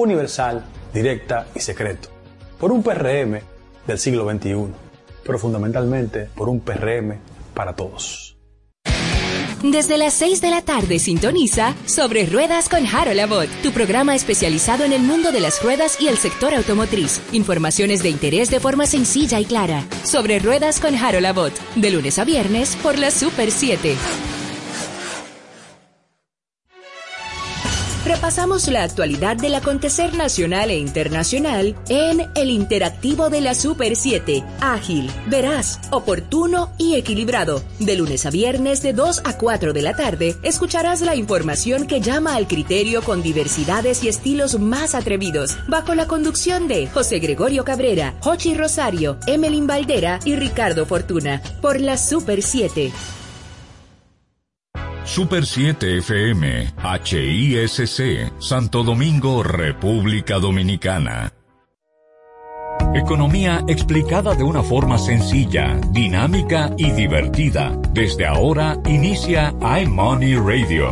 universal, directa y secreto, por un PRM del siglo XXI, pero fundamentalmente por un PRM para todos. Desde las 6 de la tarde sintoniza Sobre Ruedas con Harold Labott, tu programa especializado en el mundo de las ruedas y el sector automotriz. Informaciones de interés de forma sencilla y clara. Sobre Ruedas con Harold Labott, de lunes a viernes por la Super 7. Repasamos la actualidad del acontecer nacional e internacional en el interactivo de la Super 7. Ágil, veraz, oportuno y equilibrado. De lunes a viernes de 2 a 4 de la tarde, escucharás la información que llama al criterio con diversidades y estilos más atrevidos, bajo la conducción de José Gregorio Cabrera, Jochi Rosario, Emelyn Valdera y Ricardo Fortuna, por la Super 7. Super 7 FM, HISC, Santo Domingo, República Dominicana. Economía explicada de una forma sencilla, dinámica y divertida. Desde ahora inicia iMoney Radio.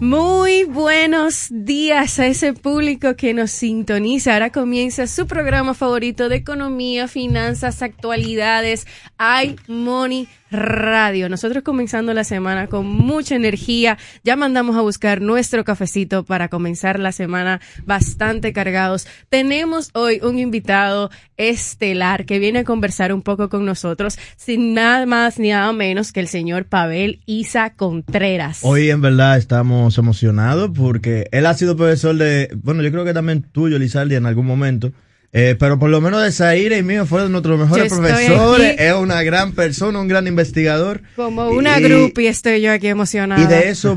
Muy buenos días a ese público que nos sintoniza. Ahora comienza su programa favorito de economía, finanzas, actualidades, iMoney Radio. Nosotros comenzando la semana con mucha energía. Ya mandamos a buscar nuestro cafecito para comenzar la semana bastante cargados. Tenemos hoy un invitado estelar que viene a conversar un poco con nosotros, sin nada más ni nada menos que el señor Pavel Isa Contreras. Hoy en verdad estamos emocionados porque él ha sido profesor de, bueno, yo creo que también tuyo, Lizardi, en algún momento, pero por lo menos de Zaire y mío fue de nuestros mejores profesores. Es una gran persona, un gran investigador. Como una groupie estoy yo aquí emocionada. Y de eso hoy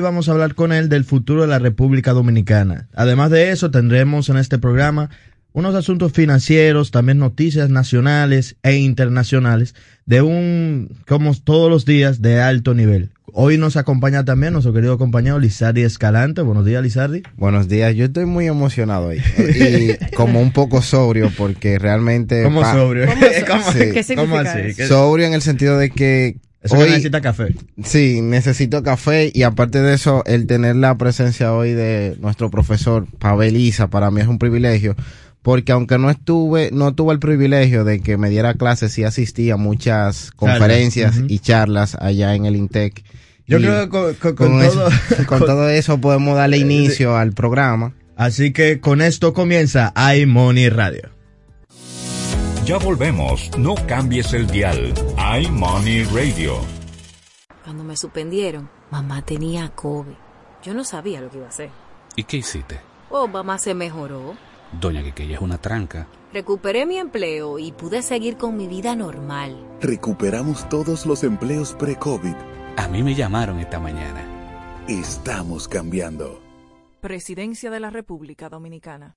vamos a hablar con él del futuro de la República Dominicana. Además de eso, tendremos en este programa unos asuntos financieros, también noticias nacionales e internacionales de como todos los días, de alto nivel. Hoy nos acompaña también nuestro querido compañero Lizardi Escalante. Buenos días, Lizardi. Buenos días. Yo estoy muy emocionado hoy. Y como un poco sobrio, porque realmente... ¿Cómo sobrio? ¿Cómo? Sí. ¿Qué significa eso? Sobrio en el sentido de que... Eso hoy, que necesita café. Sí, necesito café. Y aparte de eso, el tener la presencia hoy de nuestro profesor Pavel Isa, para mí es un privilegio. Porque aunque no tuve el privilegio de que me diera clases, sí asistí a muchas conferencias y charlas allá en el INTEC. Yo creo que con todo eso podemos darle inicio al programa. Así que con esto comienza iMoney Radio. Ya volvemos, no cambies el dial. iMoney Radio. Cuando me suspendieron, mamá tenía COVID. Yo no sabía lo que iba a hacer. ¿Y qué hiciste? Oh, mamá se mejoró. Doña Quiqueya es una tranca. Recuperé mi empleo y pude seguir con mi vida normal. Recuperamos todos los empleos pre-COVID. A mí me llamaron esta mañana. Estamos cambiando. Presidencia de la República Dominicana.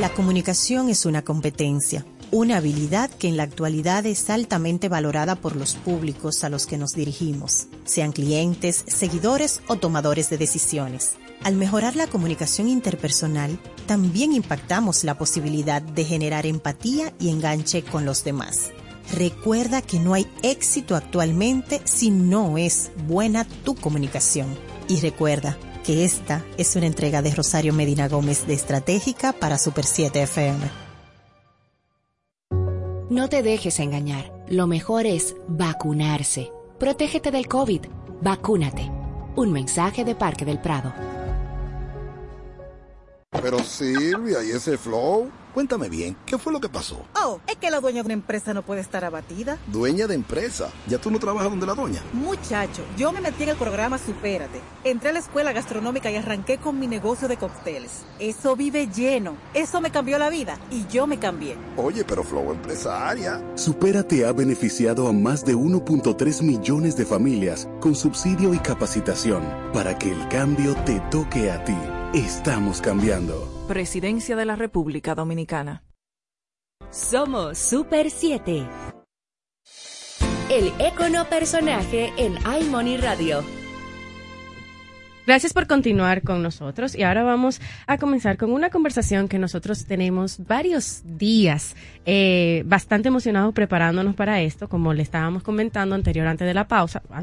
La comunicación es una competencia, una habilidad que en la actualidad es altamente valorada por los públicos a los que nos dirigimos, sean clientes, seguidores o tomadores de decisiones. Al mejorar la comunicación interpersonal, también impactamos la posibilidad de generar empatía y enganche con los demás. Recuerda que no hay éxito actualmente si no es buena tu comunicación. Y recuerda que esta es una entrega de Rosario Medina Gómez de Estratégica para Super 7 FM. No te dejes engañar. Lo mejor es vacunarse. Protégete del COVID. Vacúnate. Un mensaje de Parque del Prado. Pero Silvia, ¿y ese flow? Cuéntame bien, ¿qué fue lo que pasó? Oh, es que la dueña de una empresa no puede estar abatida. ¿Dueña de empresa? ¿Ya tú no trabajas donde la doña? Muchacho, yo me metí en el programa Supérate. Entré a la escuela gastronómica y arranqué con mi negocio de cócteles. Eso vive lleno. Eso me cambió la vida y yo me cambié. Oye, pero Flow, empresaria. Supérate ha beneficiado a más de 1.3 millones de familias con subsidio y capacitación para que el cambio te toque a ti. Estamos cambiando. Presidencia de la República Dominicana. Somos Super 7. El écono personaje en iMoney Radio. Gracias por continuar con nosotros y ahora vamos a comenzar con una conversación que nosotros tenemos varios días bastante emocionados preparándonos para esto, como le estábamos comentando antes de la pausa, ya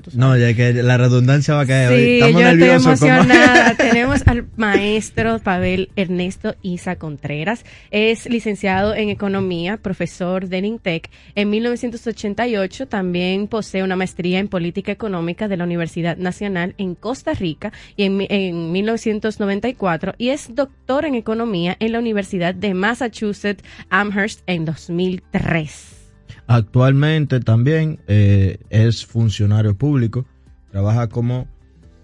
tú sabes. No, ya que la redundancia va a caer. Sí, hoy estamos nerviosos. Estoy emocionada. Tenemos al maestro Pavel Ernesto Isa Contreras, es licenciado en Economía, profesor del INTEC. En 1988 también posee una maestría en Política Económica de la Universidad Nacional en Costa Rica y en 1994 y es doctor en Economía en la Universidad de Massachusetts Amherst en 2003. Actualmente también es funcionario público, trabaja como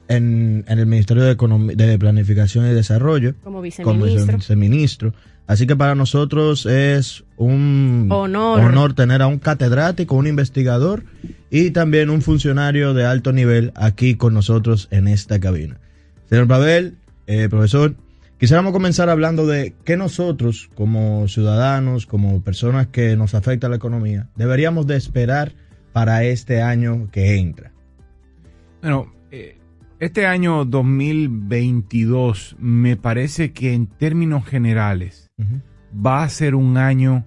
en el Ministerio de Planificación y Desarrollo como viceministro. Así que para nosotros es un honor tener a un catedrático, un investigador y también un funcionario de alto nivel aquí con nosotros en esta cabina. Señor Pavel, profesor, quisiéramos comenzar hablando de qué nosotros como ciudadanos, como personas que nos afecta la economía, deberíamos de esperar para este año que entra. Bueno, este año 2022 me parece que en términos generales, va a ser un año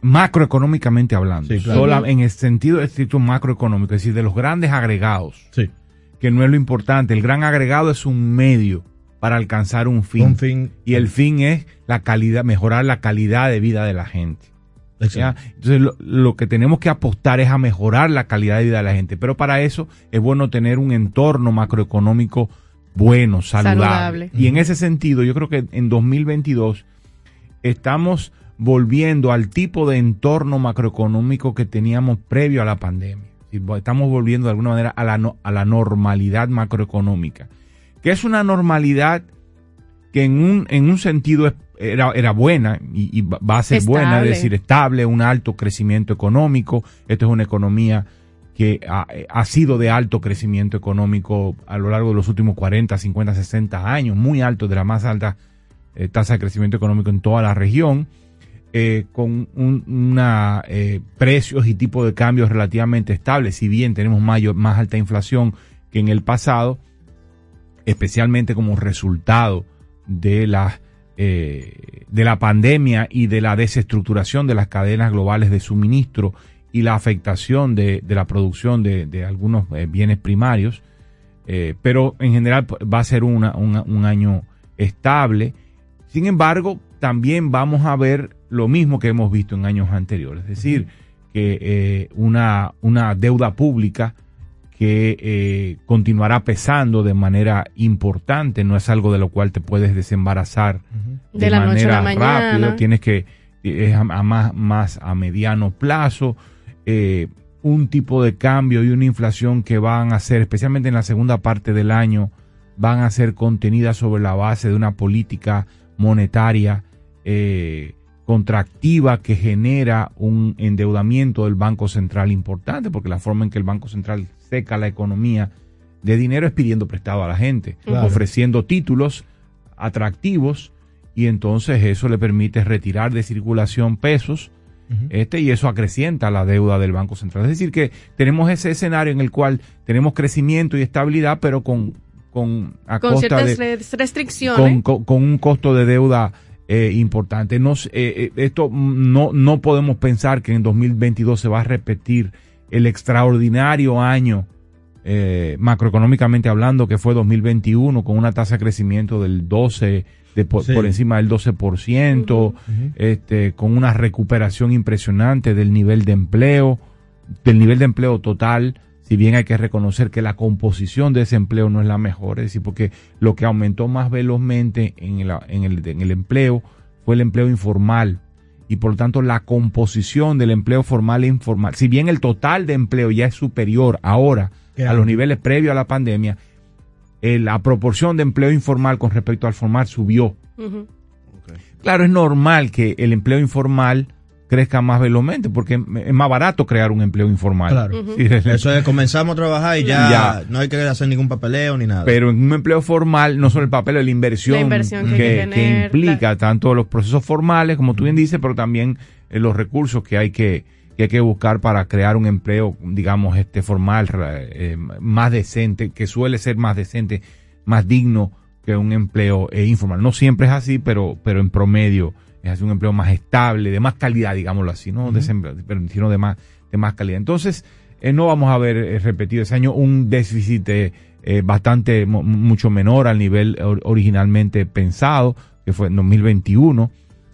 macroeconómicamente hablando, sí, claro. En el sentido estricto macroeconómico, es decir, de los grandes agregados, sí, que no es lo importante. El gran agregado es un medio para alcanzar un fin y el fin es la calidad, mejorar la calidad de vida de la gente. ¿Ya? Entonces lo que tenemos que apostar es a mejorar la calidad de vida de la gente, pero para eso es bueno tener un entorno macroeconómico bueno, saludable. Y en ese sentido yo creo que en 2022 estamos volviendo al tipo de entorno macroeconómico que teníamos previo a la pandemia. Estamos volviendo de alguna manera a la normalidad macroeconómica, que es una normalidad que en un sentido era buena y va a ser buena, es decir, estable, un alto crecimiento económico. Esto es una economía que ha sido de alto crecimiento económico a lo largo de los últimos 40, 50, 60 años, muy alto, de la más alta tasa de crecimiento económico en toda la región, con precios y tipo de cambios relativamente estables, si bien tenemos más alta inflación que en el pasado, especialmente como resultado de la pandemia y de la desestructuración de las cadenas globales de suministro y la afectación de la producción de algunos bienes primarios, pero en general va a ser un año estable. Sin embargo, también vamos a ver lo mismo que hemos visto en años anteriores, es decir, que una deuda pública que continuará pesando de manera importante, no es algo de lo cual te puedes desembarazar de la noche a la mañana. Rápido, tienes que es más a mediano plazo, un tipo de cambio y una inflación que van a ser, especialmente en la segunda parte del año, van a ser contenidas sobre la base de una política monetaria contractiva que genera un endeudamiento del Banco Central importante, porque la forma en que el Banco Central seca la economía de dinero es pidiendo prestado a la gente, claro, ofreciendo títulos atractivos, y entonces eso le permite retirar de circulación pesos, y eso acrecienta la deuda del Banco Central. Es decir, que tenemos ese escenario en el cual tenemos crecimiento y estabilidad, pero con costa ciertas restricciones, con un costo de deuda importante. Esto no podemos pensar que en 2022 se va a repetir el extraordinario año macroeconómicamente hablando que fue 2021, con una tasa de crecimiento del 12%, por encima del 12%, con una recuperación impresionante del nivel de empleo total. Si bien hay que reconocer que la composición de ese empleo no es la mejor, es decir, porque lo que aumentó más velozmente en el empleo fue el empleo informal, y por lo tanto la composición del empleo formal e informal, si bien el total de empleo ya es superior ahora a los niveles previos a la pandemia, la proporción de empleo informal con respecto al formal subió. Okay. Claro, es normal que el empleo informal crezca más velozmente, porque es más barato crear un empleo informal. Claro. Eso es, comenzamos a trabajar y ya no hay que hacer ningún papeleo ni nada. Pero en un empleo formal, no solo el papeleo, la inversión que implica tanto los procesos formales, como tú bien dices, pero también los recursos que hay que que hay que buscar para crear un empleo, digamos, formal, más decente, que suele ser más decente, más digno que un empleo informal. No siempre es así, pero en promedio es así, un empleo más estable, de más calidad, digámoslo así, no sino de más calidad. Entonces, no vamos a ver repetido ese año un déficit mucho menor al nivel originalmente pensado, que fue en 2021.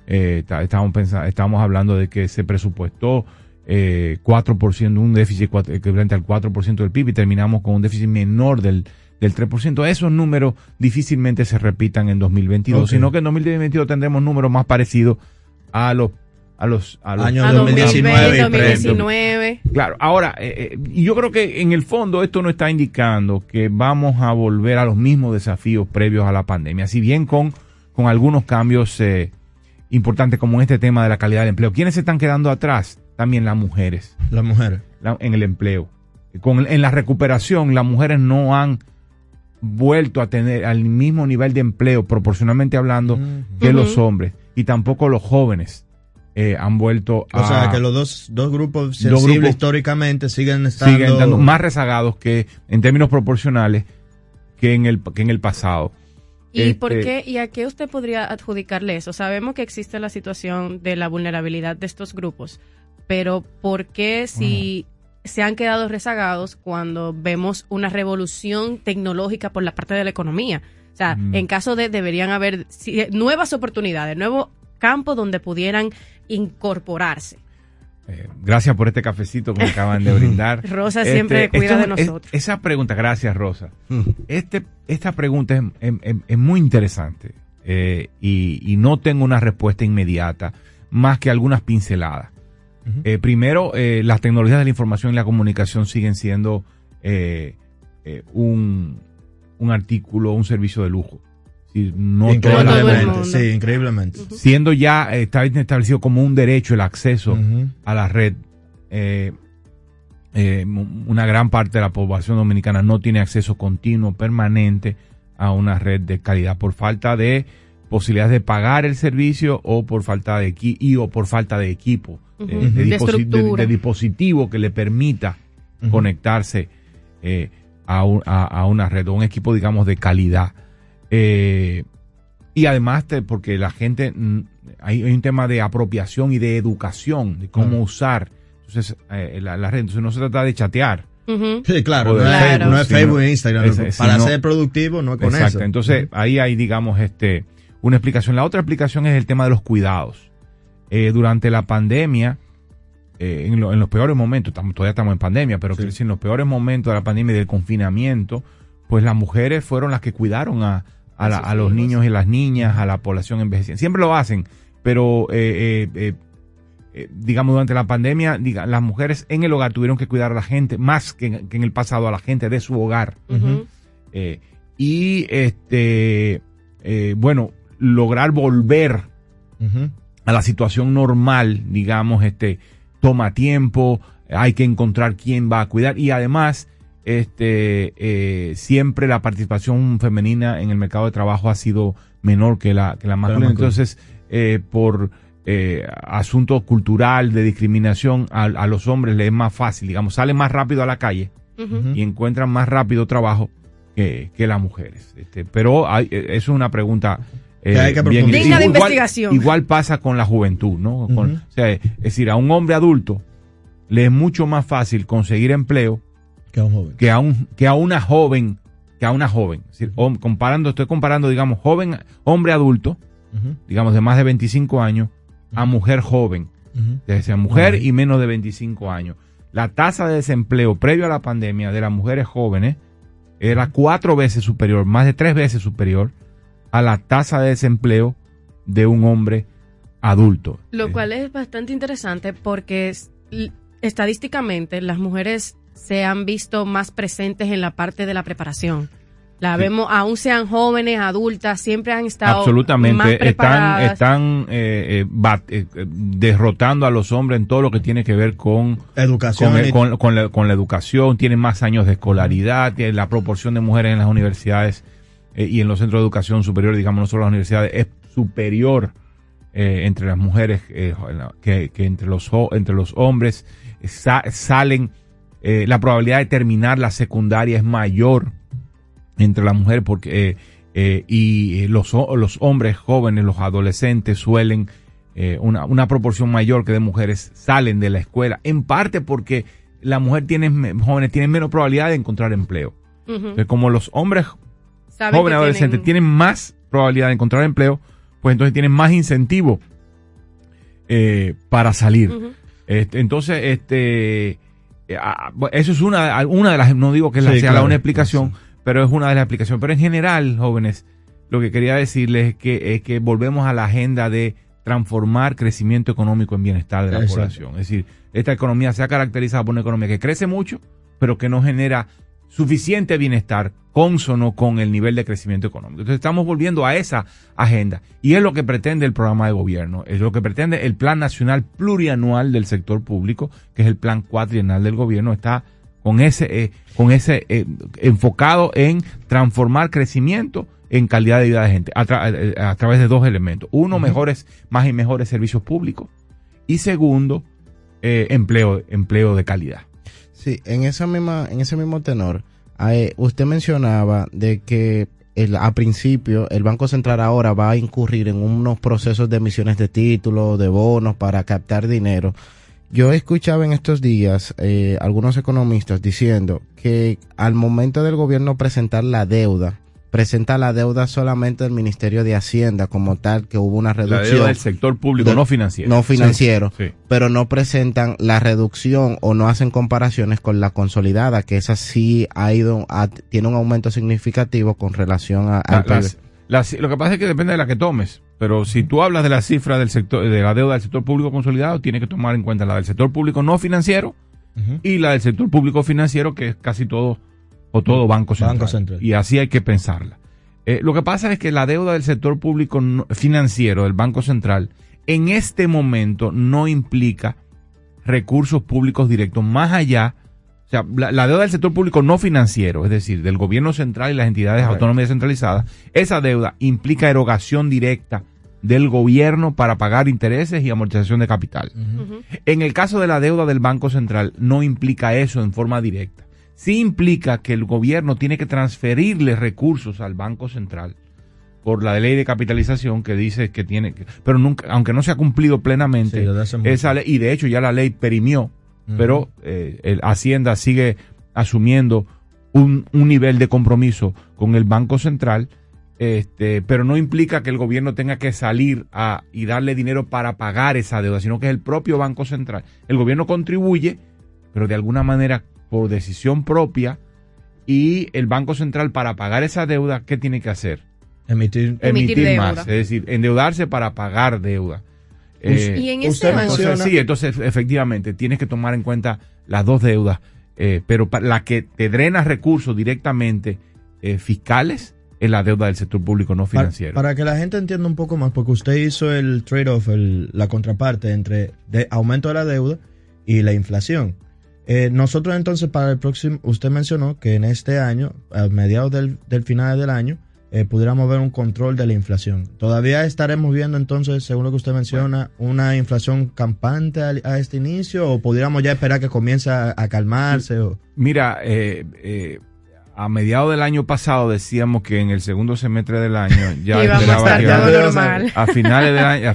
Estábamos hablando de que se presupuestó 4%, un déficit equivalente al 4% del PIB, y terminamos con un déficit menor del 3%. Esos números difícilmente se repitan en 2022, sino que en 2022 tendremos números más parecidos a los años 2019. Claro, ahora yo creo que en el fondo esto nos está indicando que vamos a volver a los mismos desafíos previos a la pandemia, si bien con algunos cambios importantes, como en este tema de la calidad del empleo. ¿Quiénes se están quedando atrás? También las mujeres. Las mujeres. En el empleo. En la recuperación, las mujeres no han vuelto a tener al mismo nivel de empleo, proporcionalmente hablando, que los hombres. Y tampoco los jóvenes han vuelto a... O sea, que los dos grupos sensibles históricamente siguen estando más rezagados que en términos proporcionales que en el pasado. ¿Y por qué, y a qué usted podría adjudicarle eso? Sabemos que existe la situación de la vulnerabilidad de estos grupos, pero ¿por qué si se han quedado rezagados cuando vemos una revolución tecnológica por la parte de la economía? O sea, en caso de deberían haber nuevas oportunidades, nuevos campos donde pudieran incorporarse. Gracias por este cafecito que me acaban de brindar. Rosa siempre cuida de nosotros. Esa pregunta, gracias Rosa. Esta pregunta es muy interesante y no tengo una respuesta inmediata, más que algunas pinceladas. Primero, las tecnologías de la información y la comunicación siguen siendo un artículo, un servicio de lujo. No increíblemente, sí, increíblemente. Siendo ya está establecido como un derecho el acceso a la red, una gran parte de la población dominicana no tiene acceso continuo, permanente, a una red de calidad por falta de posibilidades de pagar el servicio o por falta de equipo, de dispositivo que le permita conectarse a una red o un equipo, digamos, de calidad. Y además porque la gente, hay un tema de apropiación y de educación de cómo usar entonces la red. Entonces no se trata de chatear, sí, claro, no es Facebook e Instagram, para ser productivo no es con exacto. Eso entonces ahí hay, digamos, una explicación. La otra explicación es el tema de los cuidados durante la pandemia. En los peores momentos, todavía estamos en pandemia, pero quiero decir, en los peores momentos de la pandemia y del confinamiento, pues las mujeres fueron las que cuidaron a los niños y las niñas, a la población envejeciente. Siempre lo hacen, pero digamos, durante la pandemia, las mujeres en el hogar tuvieron que cuidar a la gente, más que en el pasado, a la gente de su hogar. Bueno, lograr volver a la situación normal, digamos, toma tiempo, hay que encontrar quién va a cuidar, y además... siempre la participación femenina en el mercado de trabajo ha sido menor que la masculina. Entonces, por asunto cultural de discriminación, a los hombres les es más fácil, digamos, salen más rápido a la calle y encuentran más rápido trabajo que las mujeres. Pero eso es una pregunta bien digna de investigación. Igual pasa con la juventud, ¿no? O sea, es decir, a un hombre adulto le es mucho más fácil conseguir empleo que a una joven. Es decir, estoy comparando, digamos, joven, hombre adulto, digamos, de más de 25 años, a mujer joven. Es decir, mujer y menos de 25 años. La tasa de desempleo previo a la pandemia de las mujeres jóvenes era más de tres veces superior a la tasa de desempleo de un hombre adulto. Lo cual es bastante interesante porque estadísticamente las mujeres se han visto más presentes en la parte de la preparación. La vemos, aún sean jóvenes, adultas, siempre han estado absolutamente más preparadas. Están derrotando a los hombres en todo lo que tiene que ver con educación, con la educación. Tienen más años de escolaridad, la proporción de mujeres en las universidades y en los centros de educación superior, digamos, no solo las universidades, es superior entre las mujeres que entre los hombres salen, la probabilidad de terminar la secundaria es mayor entre la mujer porque y los hombres jóvenes, los adolescentes suelen una proporción mayor que de mujeres salen de la escuela, en parte porque la mujer tienen menos probabilidad de encontrar empleo. Uh-huh. Entonces, como los hombres jóvenes adolescentes tienen más probabilidad de encontrar empleo, pues entonces tienen más incentivo para salir. Uh-huh. Eso es una de las, no digo que sea claro, una explicación, sí, pero es una de las explicaciones. Pero en general, jóvenes, lo que quería decirles es que volvemos a la agenda de transformar crecimiento económico en bienestar de la población. Es decir, esta economía se ha caracterizado por una economía que crece mucho, pero que no genera suficiente bienestar cónsono con el nivel de crecimiento económico. Entonces estamos volviendo a esa agenda y es lo que pretende el programa de gobierno, es lo que pretende el Plan Nacional Plurianual del Sector Público, que es el plan cuatrienal del gobierno, está con ese enfocado en transformar crecimiento en calidad de vida de gente a través de dos elementos. Uno, uh-huh, más y mejores servicios públicos. Y segundo, empleo de calidad. Sí, en ese mismo tenor, usted mencionaba de que a principio el Banco Central ahora va a incurrir en unos procesos de emisiones de títulos, de bonos para captar dinero. Yo escuchaba en estos días algunos economistas diciendo que al momento del gobierno presenta la deuda solamente del Ministerio de Hacienda como tal, que hubo una reducción. La deuda del sector público no financiero. No financiero, sí. Pero no presentan la reducción o no hacen comparaciones con la consolidada, que esa sí tiene un aumento significativo con relación al PIB. Lo que pasa es que depende de la que tomes, pero si tú hablas de la cifra del sector, de la deuda del sector público consolidado, tienes que tomar en cuenta la del sector público no financiero, uh-huh, y la del sector público financiero, que es casi todo o todo Banco Central. Y así hay que pensarla. Lo que pasa es que la deuda del sector público financiero del Banco Central en este momento no implica recursos públicos directos más allá. O sea, la deuda del sector público no financiero, es decir, del gobierno central y las entidades autónomas descentralizadas, esa deuda implica erogación directa del gobierno para pagar intereses y amortización de capital. Uh-huh. En el caso de la deuda del Banco Central no implica eso en forma directa. Sí implica que el gobierno tiene que transferirle recursos al Banco Central por la ley de capitalización que dice que tiene que, pero nunca, aunque no se ha cumplido plenamente esa ley, y de hecho ya la ley perimió, uh-huh, pero Hacienda sigue asumiendo un nivel de compromiso con el Banco Central, pero no implica que el gobierno tenga que salir y darle dinero para pagar esa deuda, sino que es el propio Banco Central. El gobierno contribuye, pero de alguna manera por decisión propia, y el Banco Central, para pagar esa deuda, ¿qué tiene que hacer? Emitir deuda. Más, es decir, endeudarse para pagar deuda. Y en usted menciona... Entonces efectivamente tienes que tomar en cuenta las dos deudas, pero la que te drena recursos directamente fiscales es la deuda del sector público no financiero. Para que la gente entienda un poco más, porque usted hizo el trade-off, la contraparte entre aumento de la deuda y la inflación. Nosotros entonces para el próximo, usted mencionó que en este año, a mediados del final del año, pudiéramos ver un control de la inflación. Todavía estaremos viendo entonces, según lo que usted menciona, una inflación campante a este inicio, o pudiéramos ya esperar que comience a calmarse. Mira, a mediados del año pasado decíamos que en el segundo semestre del año ya esperaba que a finales del año,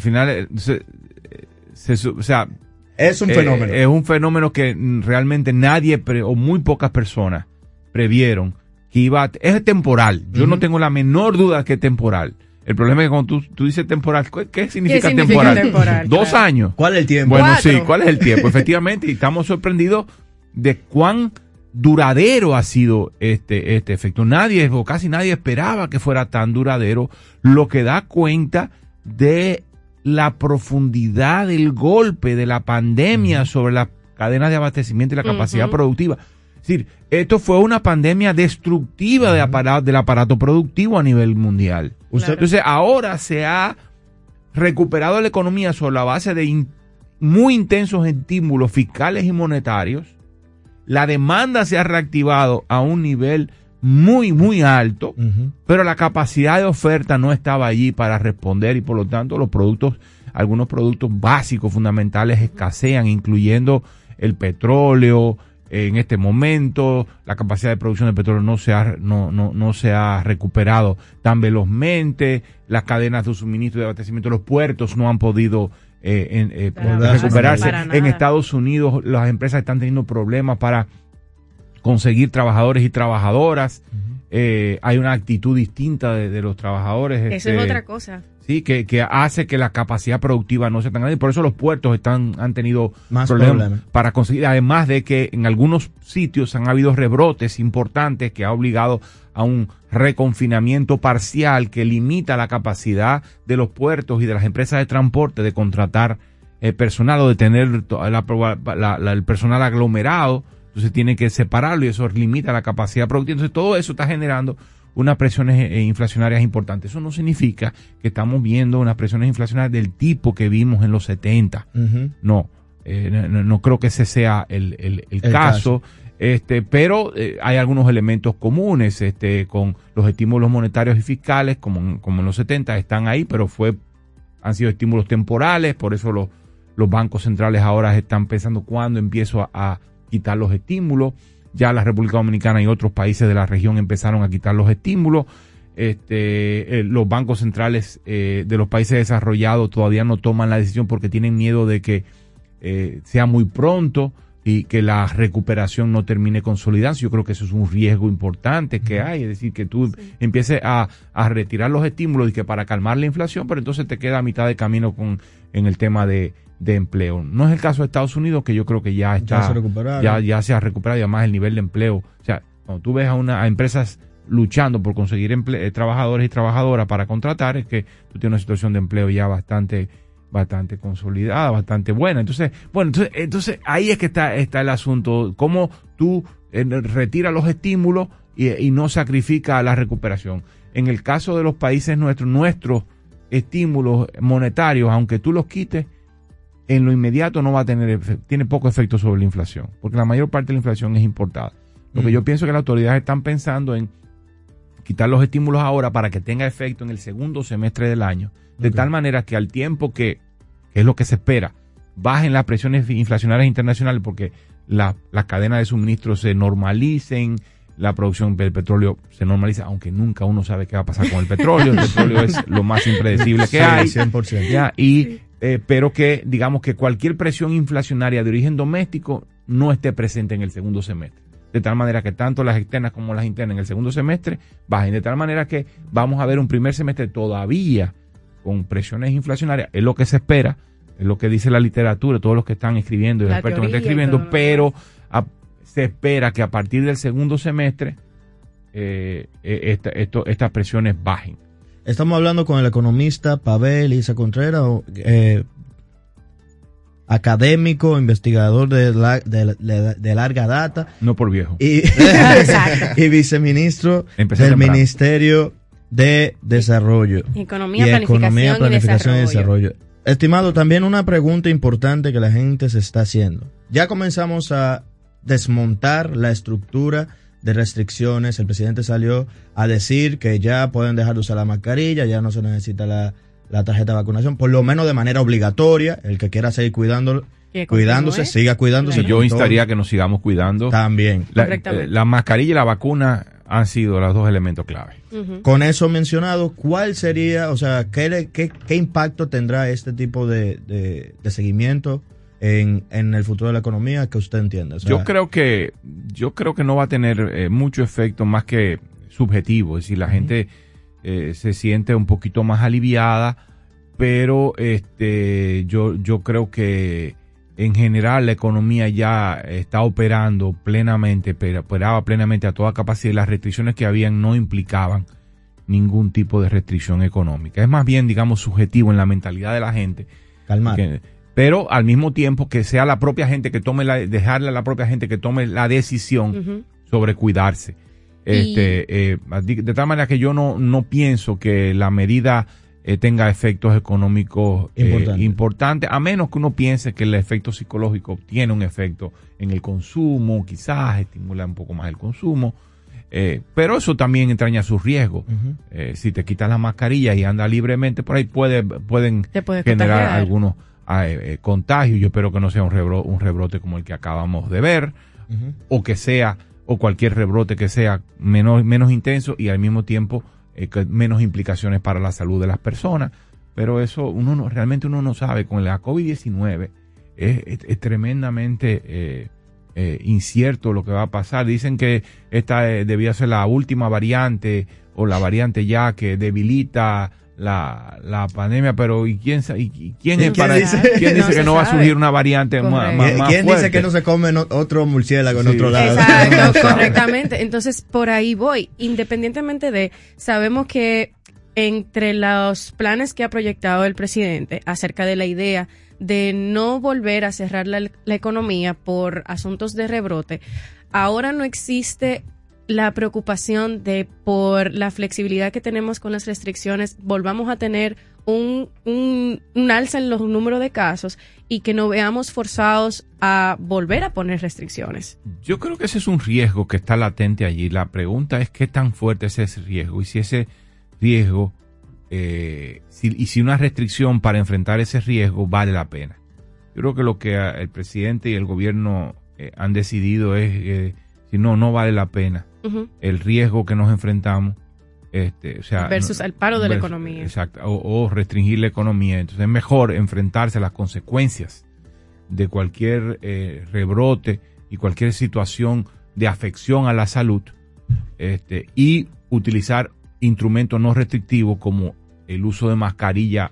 o sea, es un fenómeno. Es un fenómeno que realmente nadie o muy pocas personas previeron que es temporal. Yo, uh-huh, no tengo la menor duda que es temporal. El problema es que cuando tú dices temporal, ¿qué significa temporal? 2 claro, años. ¿Cuál es el tiempo? Bueno, 4. Sí, ¿cuál es el tiempo? Efectivamente, y estamos sorprendidos de cuán duradero ha sido este efecto. Nadie, o casi nadie, esperaba que fuera tan duradero, lo que da cuenta de la profundidad del golpe de la pandemia, uh-huh, sobre las cadenas de abastecimiento y la capacidad, uh-huh, productiva. Es decir, esto fue una pandemia destructiva, uh-huh, del aparato productivo a nivel mundial. Claro. Entonces, ahora se ha recuperado la economía sobre la base de muy intensos estímulos fiscales y monetarios. La demanda se ha reactivado a un nivel muy, muy alto, uh-huh, pero la capacidad de oferta no estaba allí para responder, y por lo tanto los productos algunos productos básicos fundamentales escasean, incluyendo el petróleo. En este momento la capacidad de producción de petróleo no se ha recuperado tan velozmente, las cadenas de suministro y de abastecimiento de los puertos no han podido recuperarse. En Estados Unidos las empresas están teniendo problemas para conseguir trabajadores y trabajadoras. Uh-huh. Hay una actitud distinta de los trabajadores. Eso es otra cosa. Sí, que hace que la capacidad productiva no sea tan grande. Por eso los puertos han tenido más problemas para conseguir. Además de que en algunos sitios han habido rebrotes importantes que ha obligado a un reconfinamiento parcial que limita la capacidad de los puertos y de las empresas de transporte de contratar personal o de tener el personal aglomerado. Entonces tienen que separarlo y eso limita la capacidad productiva. Entonces todo eso está generando unas presiones inflacionarias importantes. Eso no significa que estamos viendo unas presiones inflacionarias del tipo que vimos en los 70. Uh-huh. No creo que ese sea el caso. Pero hay algunos elementos comunes con los estímulos monetarios y fiscales, como en los 70, están ahí, pero han sido estímulos temporales. Por eso los bancos centrales ahora están pensando cuándo empiezo a quitar los estímulos. Ya la República Dominicana y otros países de la región empezaron a quitar los estímulos. Los bancos centrales de los países desarrollados todavía no toman la decisión porque tienen miedo de que sea muy pronto y que la recuperación no termine consolidándose. Yo creo que eso es un riesgo importante que hay. Es decir, que tú empieces a retirar los estímulos y que para calmar la inflación, pero entonces te queda a mitad de camino en el tema de empleo. No es el caso de Estados Unidos, que yo creo que ya está, ya se ha recuperado, y además el nivel de empleo. O sea, cuando tú ves a empresas luchando por conseguir trabajadores y trabajadoras para contratar, es que tú tienes una situación de empleo ya bastante consolidada, bastante buena. Entonces ahí es que está el asunto. Cómo tú retiras los estímulos y no sacrifica la recuperación. En el caso de los países nuestros estímulos monetarios, aunque tú los quites, en lo inmediato no va a tiene poco efecto sobre la inflación, porque la mayor parte de la inflación es importada. Lo que yo pienso es que las autoridades están pensando en quitar los estímulos ahora para que tenga efecto en el segundo semestre del año, de tal manera que al tiempo que es lo que se espera, bajen las presiones inflacionarias internacionales porque las cadenas de suministro se normalicen, la producción del petróleo se normaliza, aunque nunca uno sabe qué va a pasar con el petróleo. El petróleo es lo más impredecible que hay. 100%. ¿Ya? Pero que, digamos, que cualquier presión inflacionaria de origen doméstico no esté presente en el segundo semestre. De tal manera que tanto las externas como las internas en el segundo semestre bajen. De tal manera que vamos a ver un primer semestre todavía con presiones inflacionarias. Es lo que se espera, es lo que dice la literatura, todos los que están escribiendo y los expertos que están escribiendo, pero se espera que a partir del segundo semestre estas presiones bajen. Estamos hablando con el economista Pavel Isa Contreras, académico, investigador de larga data. No por viejo. Y viceministro del Ministerio de Desarrollo. Economía, Planificación y Desarrollo. Estimado, también una pregunta importante que la gente se está haciendo. Ya comenzamos a desmontar la estructura de restricciones. El presidente salió a decir que ya pueden dejar de usar la mascarilla, ya no se necesita la tarjeta de vacunación, por lo menos de manera obligatoria. El que quiera seguir cuidándose, siga cuidándose. Yo instaría que nos sigamos cuidando. También. La mascarilla y la vacuna han sido los dos elementos clave. Uh-huh. Con eso mencionado, ¿cuál sería, o sea, qué impacto tendrá este tipo de seguimiento en el futuro de la economía que usted entiende? O sea, yo creo que no va a tener mucho efecto más que subjetivo. Es decir, la gente se siente un poquito más aliviada, pero yo creo que en general la economía ya está operando plenamente, operaba plenamente a toda capacidad, y las restricciones que habían no implicaban ningún tipo de restricción económica. Es más bien, digamos, subjetivo en la mentalidad de la gente. Calmar. Pero al mismo tiempo que sea la propia gente que tome dejarle a la propia gente que tome la decisión sobre cuidarse. De tal manera que yo no pienso que la medida tenga efectos económicos importantes, a menos que uno piense que el efecto psicológico tiene un efecto en el consumo, quizás estimula un poco más el consumo. Pero eso también entraña sus riesgos. Uh-huh. Si te quitas la mascarilla y andas libremente por ahí, pueden generar contagiar. Algunos contagios. Yo espero que no sea un rebrote como el que acabamos de ver, uh-huh. o cualquier rebrote que sea menos intenso y al mismo tiempo menos implicaciones para la salud de las personas. Pero eso uno no sabe. Con la COVID-19 es tremendamente incierto lo que va a pasar. Dicen que esta debía ser la última variante o la variante ya que debilita la pandemia, pero ¿quién dice que no va a surgir una variante más ¿quién fuerte? Dice que no se come otro murciélago, sí, en otro lado. Exacto, correctamente. Entonces, por ahí voy. Independientemente sabemos que entre los planes que ha proyectado el presidente acerca de la idea de no volver a cerrar la economía por asuntos de rebrote, ahora no existe la preocupación de por la flexibilidad que tenemos con las restricciones volvamos a tener un alza en los números de casos y que no veamos forzados a volver a poner restricciones. Yo creo que ese es un riesgo que está latente allí. La pregunta es qué tan fuerte es ese riesgo y si ese riesgo si una restricción para enfrentar ese riesgo vale la pena. Yo creo que lo que el presidente y el gobierno han decidido es si no vale la pena. Uh-huh. El riesgo que nos enfrentamos versus el paro de la economía. Exacto, o restringir la economía. Entonces es mejor enfrentarse a las consecuencias de cualquier rebrote y cualquier situación de afección a la salud y utilizar instrumentos no restrictivos como el uso de mascarilla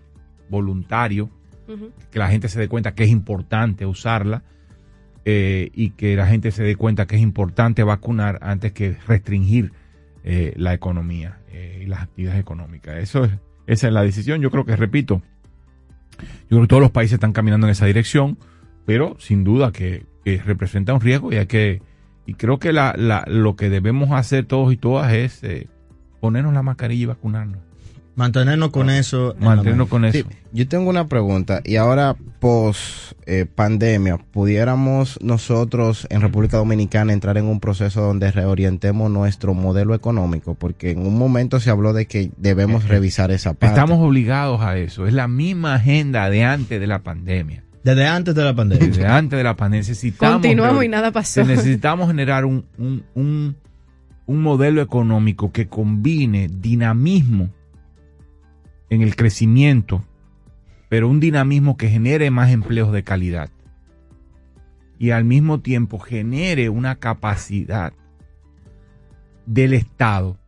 voluntario, uh-huh. que la gente se dé cuenta que es importante usarla y que la gente se dé cuenta que es importante vacunar antes que restringir la economía y las actividades económicas. Esa es la decisión. Yo creo que, repito, todos los países están caminando en esa dirección, pero sin duda que representa un riesgo y creo que lo que debemos hacer todos y todas es ponernos la mascarilla y vacunarnos. Mantenernos con eso. Sí, yo tengo una pregunta, y ahora post pandemia, ¿pudiéramos nosotros en República Dominicana entrar en un proceso donde reorientemos nuestro modelo económico? Porque en un momento se habló de que debemos revisar esa parte. Estamos obligados a eso, es la misma agenda de antes de la pandemia. Continuamos y nada pasó. Necesitamos generar un modelo económico que combine dinamismo en el crecimiento, pero un dinamismo que genere más empleos de calidad y al mismo tiempo genere una capacidad del Estado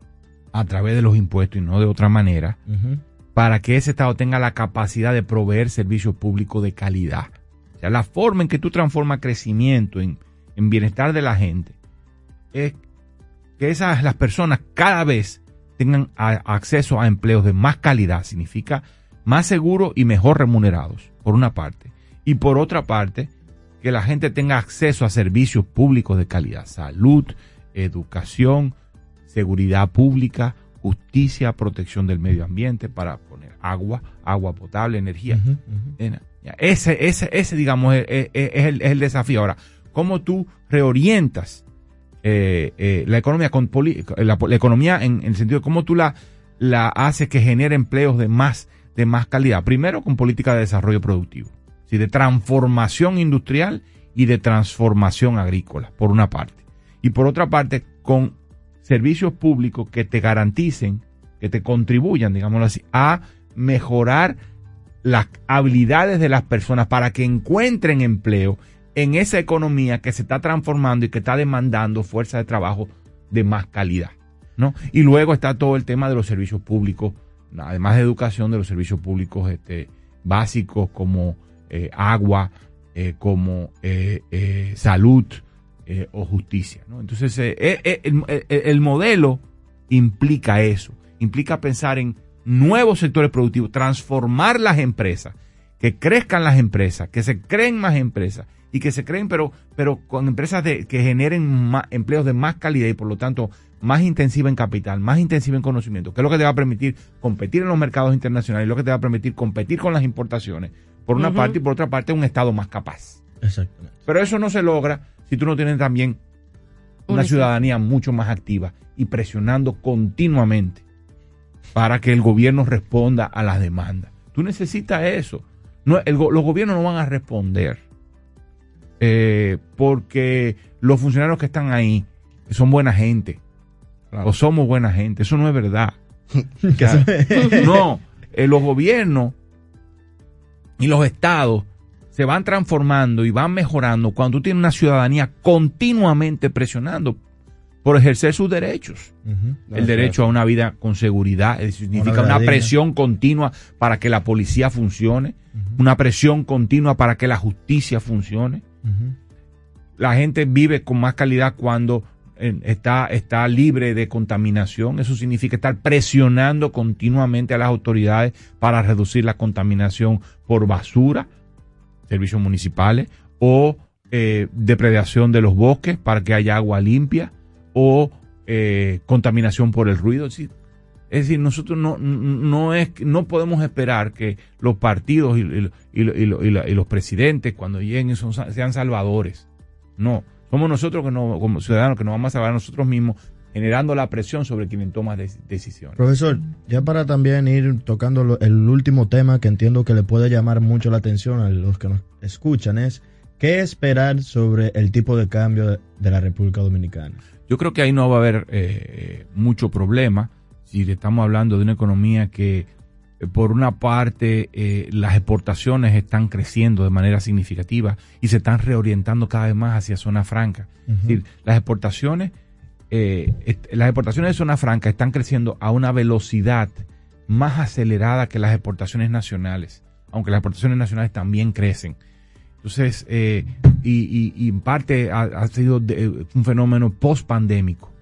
a través de los impuestos y no de otra manera, uh-huh. para que ese Estado tenga la capacidad de proveer servicios públicos de calidad. O sea, la forma en que tú transformas crecimiento en bienestar de la gente es que las personas cada vez tengan acceso a empleos de más calidad, significa más seguros y mejor remunerados, por una parte. Y por otra parte, que la gente tenga acceso a servicios públicos de calidad, salud, educación, seguridad pública, justicia, protección del medio ambiente, para poner agua potable, energía. Uh-huh, uh-huh. Ese digamos, es el desafío. Ahora, ¿cómo tú reorientas la economía la economía en el sentido de cómo tú la haces que genere empleos de más calidad? Primero, con política de desarrollo productivo, ¿sí? De transformación industrial y de transformación agrícola, por una parte. Y por otra parte, con servicios públicos que te garanticen, que te contribuyan, digámoslo así, a mejorar las habilidades de las personas para que encuentren empleo en esa economía que se está transformando y que está demandando fuerza de trabajo de más calidad, ¿no? Y luego está todo el tema de los servicios públicos, además de educación, de los servicios públicos básicos como agua, como salud o justicia, ¿no? Entonces, el modelo implica eso, implica pensar en nuevos sectores productivos, transformar las empresas, que crezcan las empresas, que se creen más empresas, y que se creen, pero con empresas que generen más empleos de más calidad y por lo tanto más intensiva en capital, más intensiva en conocimiento, que es lo que te va a permitir competir en los mercados internacionales, lo que te va a permitir competir con las importaciones, por una uh-huh. parte, y por otra parte un Estado más capaz. Exactamente. Pero eso no se logra si tú no tienes también una ciudadanía mucho más activa y presionando continuamente para que el gobierno responda a las demandas. Tú necesitas eso. No, los gobiernos no van a responder porque los funcionarios que están ahí son buena gente, claro, o somos buena gente. Eso no es verdad. No, los gobiernos y los estados se van transformando y van mejorando cuando tú tienes una ciudadanía continuamente presionando por ejercer sus derechos. El derecho a una vida con seguridad, significa una presión continua para que la policía funcione, una presión continua para que la justicia funcione. La gente vive con más calidad cuando está libre de contaminación. Eso significa estar presionando continuamente a las autoridades para reducir la contaminación por basura, servicios municipales, o depredación de los bosques para que haya agua limpia, o contaminación por el ruido. Es decir, nosotros no podemos esperar que los partidos y los presidentes, cuando lleguen, sean salvadores. No, somos nosotros como ciudadanos que nos vamos a salvar a nosotros mismos, generando la presión sobre quienes toman decisiones. Profesor, ya para también ir tocando el último tema que entiendo que le puede llamar mucho la atención a los que nos escuchan, es ¿qué esperar sobre el tipo de cambio de la República Dominicana? Yo creo que ahí no va a haber mucho problema. Si estamos hablando de una economía que, por una parte, las exportaciones están creciendo de manera significativa y se están reorientando cada vez más hacia zona franca. Es decir, las exportaciones de zona franca están creciendo a una velocidad más acelerada que las exportaciones nacionales, aunque las exportaciones nacionales también crecen. Entonces, y en parte ha sido un fenómeno post-pandémico.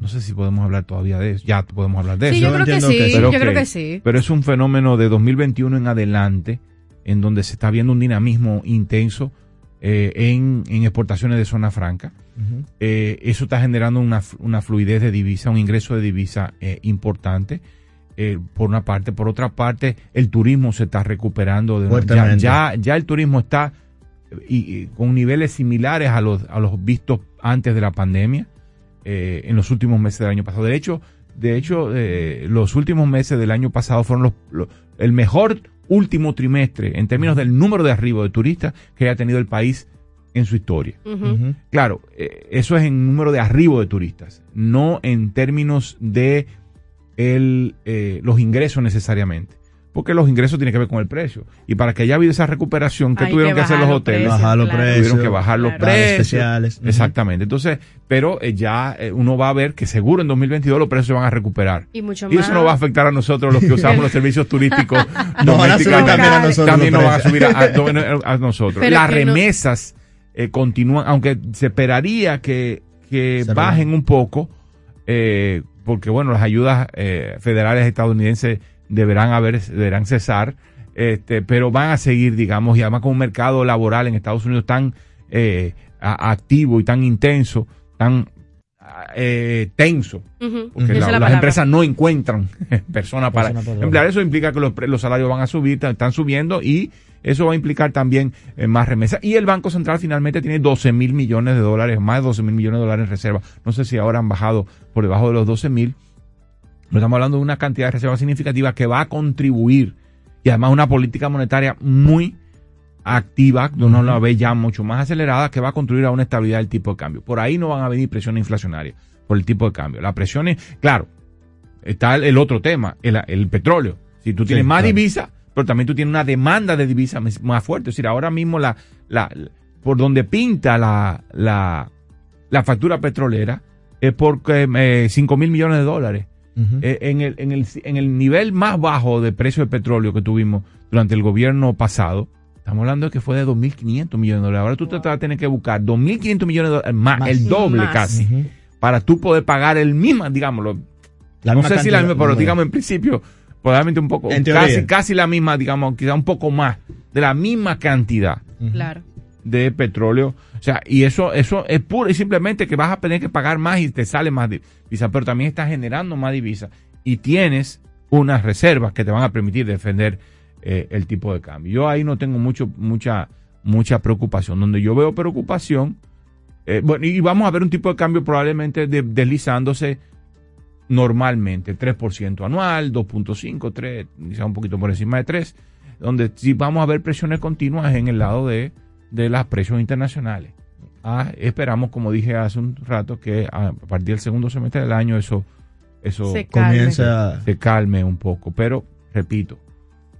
No sé si podemos hablar todavía de eso. Ya podemos hablar de eso. Yo creo que sí, creo que sí. Pero es un fenómeno de 2021 en adelante, en donde se está viendo un dinamismo intenso en exportaciones de zona franca. Eso está generando una fluidez de divisa, un ingreso de divisa importante. Por una parte. Por otra parte, el turismo se está recuperando. Ya el turismo está con niveles similares a los vistos antes de la pandemia, en los últimos meses del año pasado. De hecho, los últimos meses del año pasado fueron el mejor último trimestre en términos del número de arribo de turistas que haya tenido el país en su historia. Claro, eso es en número de arribo de turistas, no en términos de los ingresos necesariamente, porque los ingresos tienen que ver con el precio, y para que haya habido esa recuperación, ¿qué tuvieron que hacer los hoteles? Tuvieron que bajar los precios especiales. Exactamente. Entonces, pero ya uno va a ver que seguro en 2022 los precios se van a recuperar, y mucho más. Y eso nos va a afectar a nosotros los que usamos los servicios turísticos domésticos, también nos van a subir a nosotros. Pero las remesas continúan, aunque se esperaría que bajen un poco, porque bueno, las ayudas federales estadounidenses deberán cesar, pero van a seguir, digamos, y además con un mercado laboral en Estados Unidos tan activo y tan intenso, tan tenso, porque las empresas no encuentran personas para emplear. Eso implica que los salarios van a subir, están subiendo, y eso va a implicar también más remesas. Y el Banco Central finalmente tiene $12 mil millones de dólares, más de $12 mil millones de dólares en reserva. No sé si ahora han bajado por debajo de los 12 mil. Pero estamos hablando de una cantidad de reservas significativa que va a contribuir, y además una política monetaria muy activa, donde uno la ve ya mucho más acelerada, que va a contribuir a una estabilidad del tipo de cambio. Por ahí no van a venir presiones inflacionarias por el tipo de cambio. Las presiones, claro, está el otro tema, el petróleo. Si tú tienes más divisa, pero también tú tienes una demanda de divisa más fuerte. Es decir, ahora mismo por donde pinta la factura petrolera es por $5 mil millones de dólares. En el nivel más bajo de precio de petróleo que tuvimos durante el gobierno pasado, estamos hablando de que fue de $2.500 millones de dólares. Ahora tú te vas a tener que buscar $2.500 millones de dólares, más el doble más, casi, para tú poder pagar el mismo, digámoslo. No sé si la misma, pero digamos en principio, probablemente un poco, casi la misma, digamos, quizá un poco más, de la misma cantidad de petróleo. O sea, y eso es puro y simplemente que vas a tener que pagar más y te sale más divisa, pero también estás generando más divisa y tienes unas reservas que te van a permitir defender el tipo de cambio. Yo ahí no tengo mucha preocupación. Donde yo veo preocupación Bueno, y vamos a ver un tipo de cambio probablemente deslizándose normalmente, 3% anual, 2.5, 3, quizás un poquito por encima de 3, donde sí vamos a ver presiones continuas en el lado de las precios internacionales. Esperamos, como dije hace un rato, que a partir del segundo semestre del año eso se calme un poco, pero repito,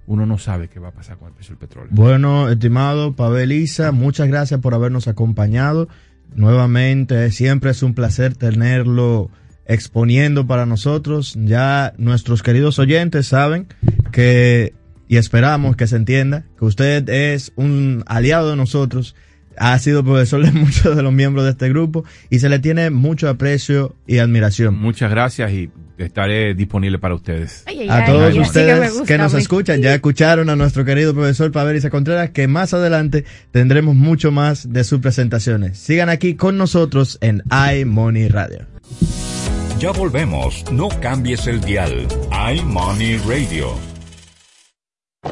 uno no sabe qué va a pasar con el precio del petróleo. Bueno, estimado Pavel Isa, muchas gracias por habernos acompañado. Nuevamente, siempre es un placer tenerlo exponiendo para nosotros. Ya nuestros queridos oyentes saben que, y esperamos que se entienda, que usted es un aliado de nosotros, ha sido profesor de muchos de los miembros de este grupo y se le tiene mucho aprecio y admiración. Muchas gracias y estaré disponible para ustedes. A todos ustedes que nos escuchan, ya escucharon a nuestro querido profesor Pavel Isa Contreras, que más adelante tendremos mucho más de sus presentaciones. Sigan aquí con nosotros en iMoney Radio. Ya volvemos, no cambies el dial. iMoney Radio.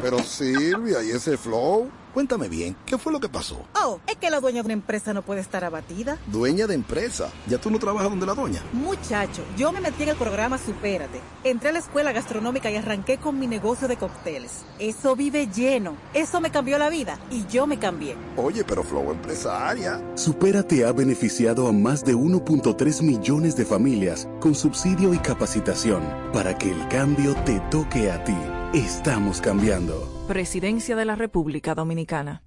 Pero Silvia, ¿y ese flow? Cuéntame bien, ¿qué fue lo que pasó? Oh, es que la dueña de una empresa no puede estar abatida. ¿Dueña de empresa? ¿Ya tú no trabajas donde la doña? Muchacho, yo me metí en el programa Supérate. Entré a la escuela gastronómica y arranqué con mi negocio de cócteles. Eso vive lleno. Eso me cambió la vida y yo me cambié. Oye, pero Flow empresaria. Supérate ha beneficiado a más de 1.3 millones de familias con subsidio y capacitación para que el cambio te toque a ti. Estamos cambiando. Presidencia de la República Dominicana.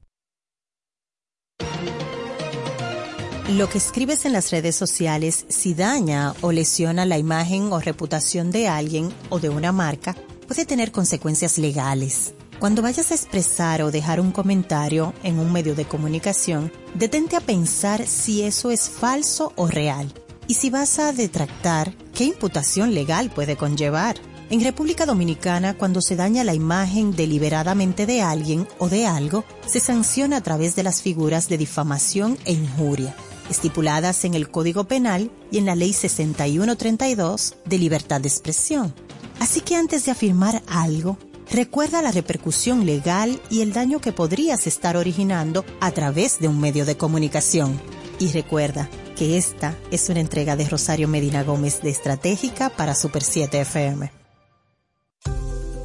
Lo que escribes en las redes sociales, si daña o lesiona la imagen o reputación de alguien o de una marca, puede tener consecuencias legales. Cuando vayas a expresar o dejar un comentario en un medio de comunicación, detente a pensar si eso es falso o real. Y si vas a detractar, ¿qué imputación legal puede conllevar? En República Dominicana, cuando se daña la imagen deliberadamente de alguien o de algo, se sanciona a través de las figuras de difamación e injuria, estipuladas en el Código Penal y en la Ley 6132 de Libertad de Expresión. Así que antes de afirmar algo, recuerda la repercusión legal y el daño que podrías estar originando a través de un medio de comunicación. Y recuerda que esta es una entrega de Rosario Medina Gómez de Estratégica para Super 7 FM.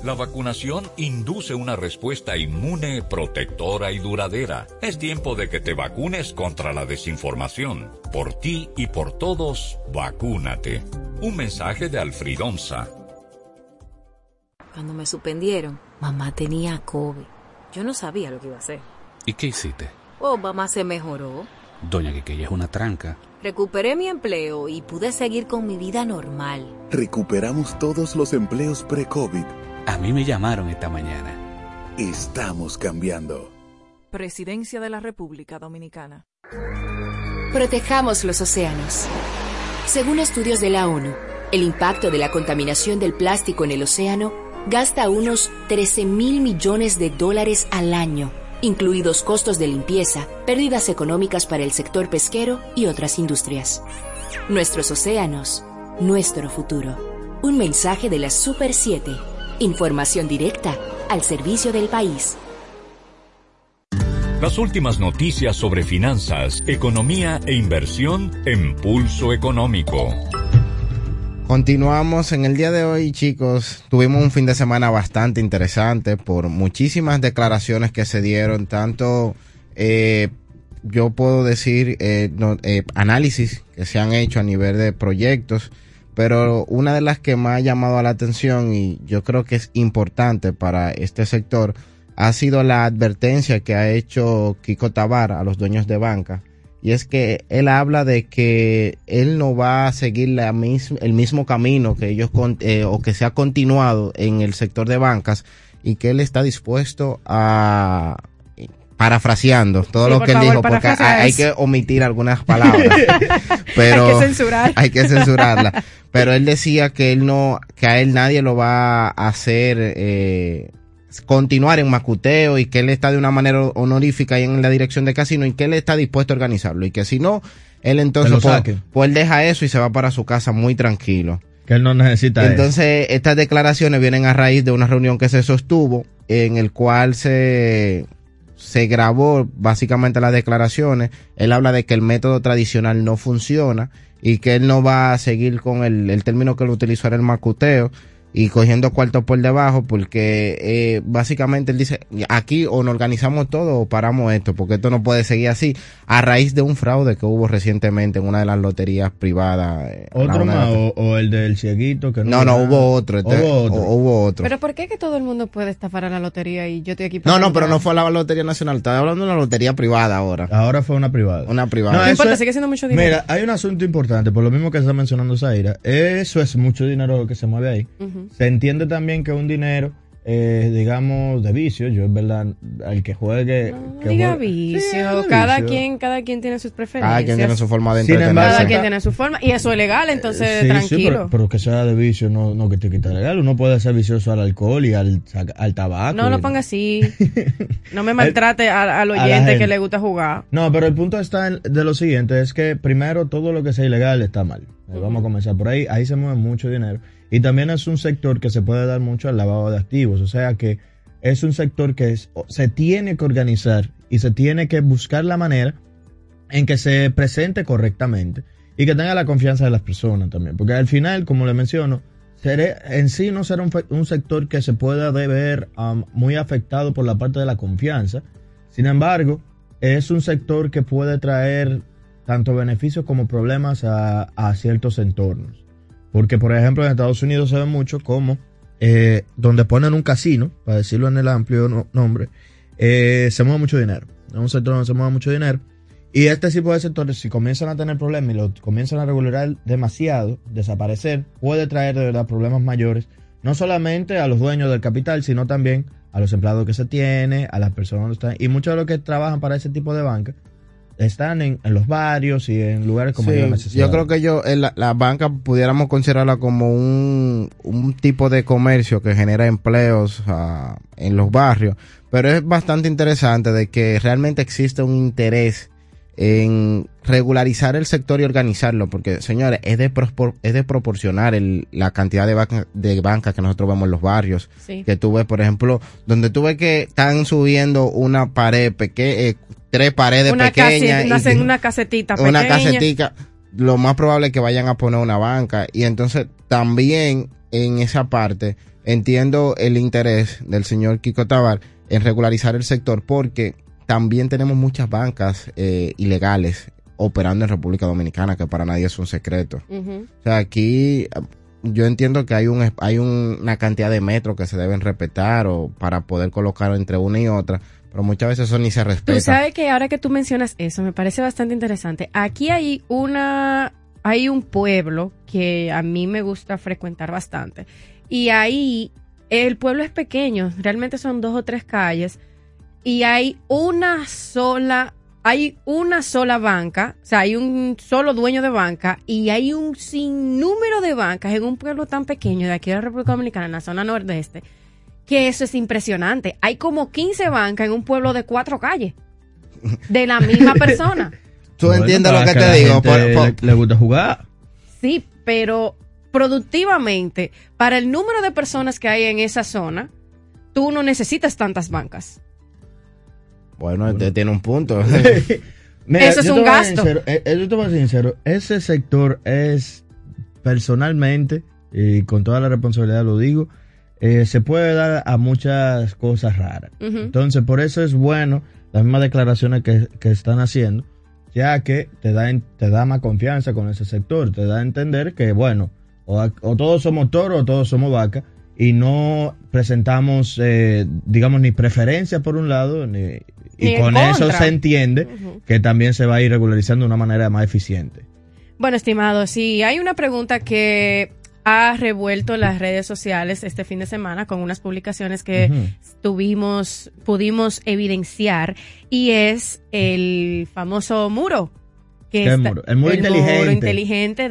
La vacunación induce una respuesta inmune, protectora y duradera. Es tiempo de que te vacunes contra la desinformación. Por ti y por todos, vacúnate. Un mensaje de Alfred Onza. Cuando me suspendieron, mamá tenía COVID. Yo no sabía lo que iba a hacer. ¿Y qué hiciste? Oh, mamá se mejoró. Doña Quiqueya es una tranca. Recuperé mi empleo y pude seguir con mi vida normal. Recuperamos todos los empleos pre-COVID. A mí me llamaron esta mañana. Estamos cambiando. Presidencia de la República Dominicana. Protejamos los océanos. Según estudios de la ONU, el impacto de la contaminación del plástico en el océano gasta unos 13,000 millones de dólares al año, incluidos costos de limpieza, pérdidas económicas para el sector pesquero y otras industrias. Nuestros océanos, nuestro futuro. Un mensaje de la Super 7. Información directa al servicio del país. Las últimas noticias sobre finanzas, economía e inversión en Pulso Económico. Continuamos en el día de hoy, chicos. Tuvimos un fin de semana bastante interesante por muchísimas declaraciones que se dieron, tanto yo puedo decir análisis que se han hecho a nivel de proyectos, pero una de las que más ha llamado la atención y yo creo que es importante para este sector ha sido la advertencia que ha hecho Kiko Tabar a los dueños de banca. Y es que él habla de que él no va a seguir el mismo camino que ellos o que se ha continuado en el sector de bancas y que él está dispuesto a, parafraseando todo lo que él dijo, porque hay que omitir algunas palabras, pero hay que censurarla. Pero él decía que él no, que a él nadie lo va a hacer continuar en macuteo y que él está de una manera honorífica y en la dirección de casino y que él está dispuesto a organizarlo y que si no, él entonces pues él deja eso y se va para su casa muy tranquilo. Que él no necesita eso. Entonces, estas declaraciones vienen a raíz de una reunión que se sostuvo en el cual se se grabó básicamente las declaraciones. Él habla de que el método tradicional no funciona y que él no va a seguir con el término que lo utilizó era el macuteo y cogiendo cuartos por debajo, porque básicamente él dice, aquí o nos organizamos todo o paramos esto, porque esto no puede seguir así, a raíz de un fraude que hubo recientemente en una de las loterías privadas. ¿Otro más? ¿O el del cieguito? Que no, hubo otro. Hubo otro. ¿Pero por qué que todo el mundo puede estafar a la lotería y yo estoy aquí para... No, pero no fue a la Lotería Nacional, estaba hablando de una lotería privada ahora. Ahora fue una privada. Una privada. No, no importa, sigue siendo mucho dinero. Mira, hay un asunto importante, por lo mismo que está mencionando Zaira, eso es mucho dinero lo que se mueve ahí. Uh-huh. Se entiende también que un dinero, digamos, de vicio, yo es verdad, al que juegue... No diga vicio. Cada quien tiene sus preferencias. Cada quien tiene su forma de entretenerse. Cada quien tiene su forma, y eso es legal, entonces sí, tranquilo. Sí, pero que sea de vicio no que te quita legal, uno puede ser vicioso al alcohol y al tabaco. No lo ponga así, no me maltrate al oyente que le gusta jugar. No, pero el punto está de lo siguiente, es que primero todo lo que sea ilegal está mal. Uh-huh. Vamos a comenzar por ahí, ahí se mueve mucho dinero. Y también es un sector que se puede dar mucho al lavado de activos, o sea que es un sector que se tiene que organizar y se tiene que buscar la manera en que se presente correctamente y que tenga la confianza de las personas también, porque al final, como le menciono, en sí no será un sector que se pueda ver muy afectado por la parte de la confianza, sin embargo, es un sector que puede traer tanto beneficios como problemas a ciertos entornos. Porque, por ejemplo, en Estados Unidos se ve mucho como donde ponen un casino, para decirlo en el amplio nombre, se mueve mucho dinero. Es un sector donde se mueve mucho dinero. Y este tipo de sectores, si comienzan a tener problemas y lo comienzan a regular demasiado, desaparecer, puede traer de verdad problemas mayores, no solamente a los dueños del capital, sino también a los empleados que se tiene, a las personas que están. Y muchos de los que trabajan para ese tipo de banca están en los barrios y en lugares como sí, yo creo que la banca pudiéramos considerarla como un tipo de comercio que genera empleos en los barrios, pero es bastante interesante de que realmente existe un interés en regularizar el sector y organizarlo, porque señores, es de proporcionar la cantidad de bancas que nosotros vemos en los barrios, sí. Que tú ves, por ejemplo, donde tú ves que están subiendo una pared pequeña, tres paredes pequeñas, una casetita pequeña. Una casetica, lo más probable es que vayan a poner una banca. Y entonces también en esa parte entiendo el interés del señor Kiko Tabar en regularizar el sector, porque también tenemos muchas bancas ilegales operando en República Dominicana, que para nadie es un secreto. Uh-huh. O sea, aquí yo entiendo que hay una cantidad de metros que se deben respetar o para poder colocar entre una y otra, pero muchas veces eso ni se respeta. Tú sabes que ahora que tú mencionas eso, me parece bastante interesante. Aquí hay un pueblo que a mí me gusta frecuentar bastante. Y ahí el pueblo es pequeño, realmente son 2 o 3 calles y hay una sola banca, o sea, hay un solo dueño de banca y hay un sinnúmero de bancas en un pueblo tan pequeño de aquí de la República Dominicana, en la zona nordeste, que eso es impresionante. Hay como 15 bancas en un pueblo de 4 calles de la misma persona. Tú entiendes lo que te digo. Le gusta jugar. Sí, pero productivamente, para el número de personas que hay en esa zona, tú no necesitas tantas bancas. Bueno, usted tiene un punto. Mira, eso es un gasto. Yo te voy a ser sincero, ese sector es personalmente, y con toda la responsabilidad lo digo, se puede dar a muchas cosas raras. Uh-huh. Entonces, por eso es bueno las mismas declaraciones que están haciendo, ya que te da más confianza con ese sector, te da a entender que, bueno, o todos somos toros o todos somos vacas, y no presentamos, digamos, ni preferencias por un lado, y con eso se entiende uh-huh. que también se va a ir regularizando de una manera más eficiente. Bueno, estimado, sí, hay una pregunta que ha revuelto las redes sociales este fin de semana con unas publicaciones que uh-huh. pudimos evidenciar, y es el famoso muro. El muro inteligente inteligente.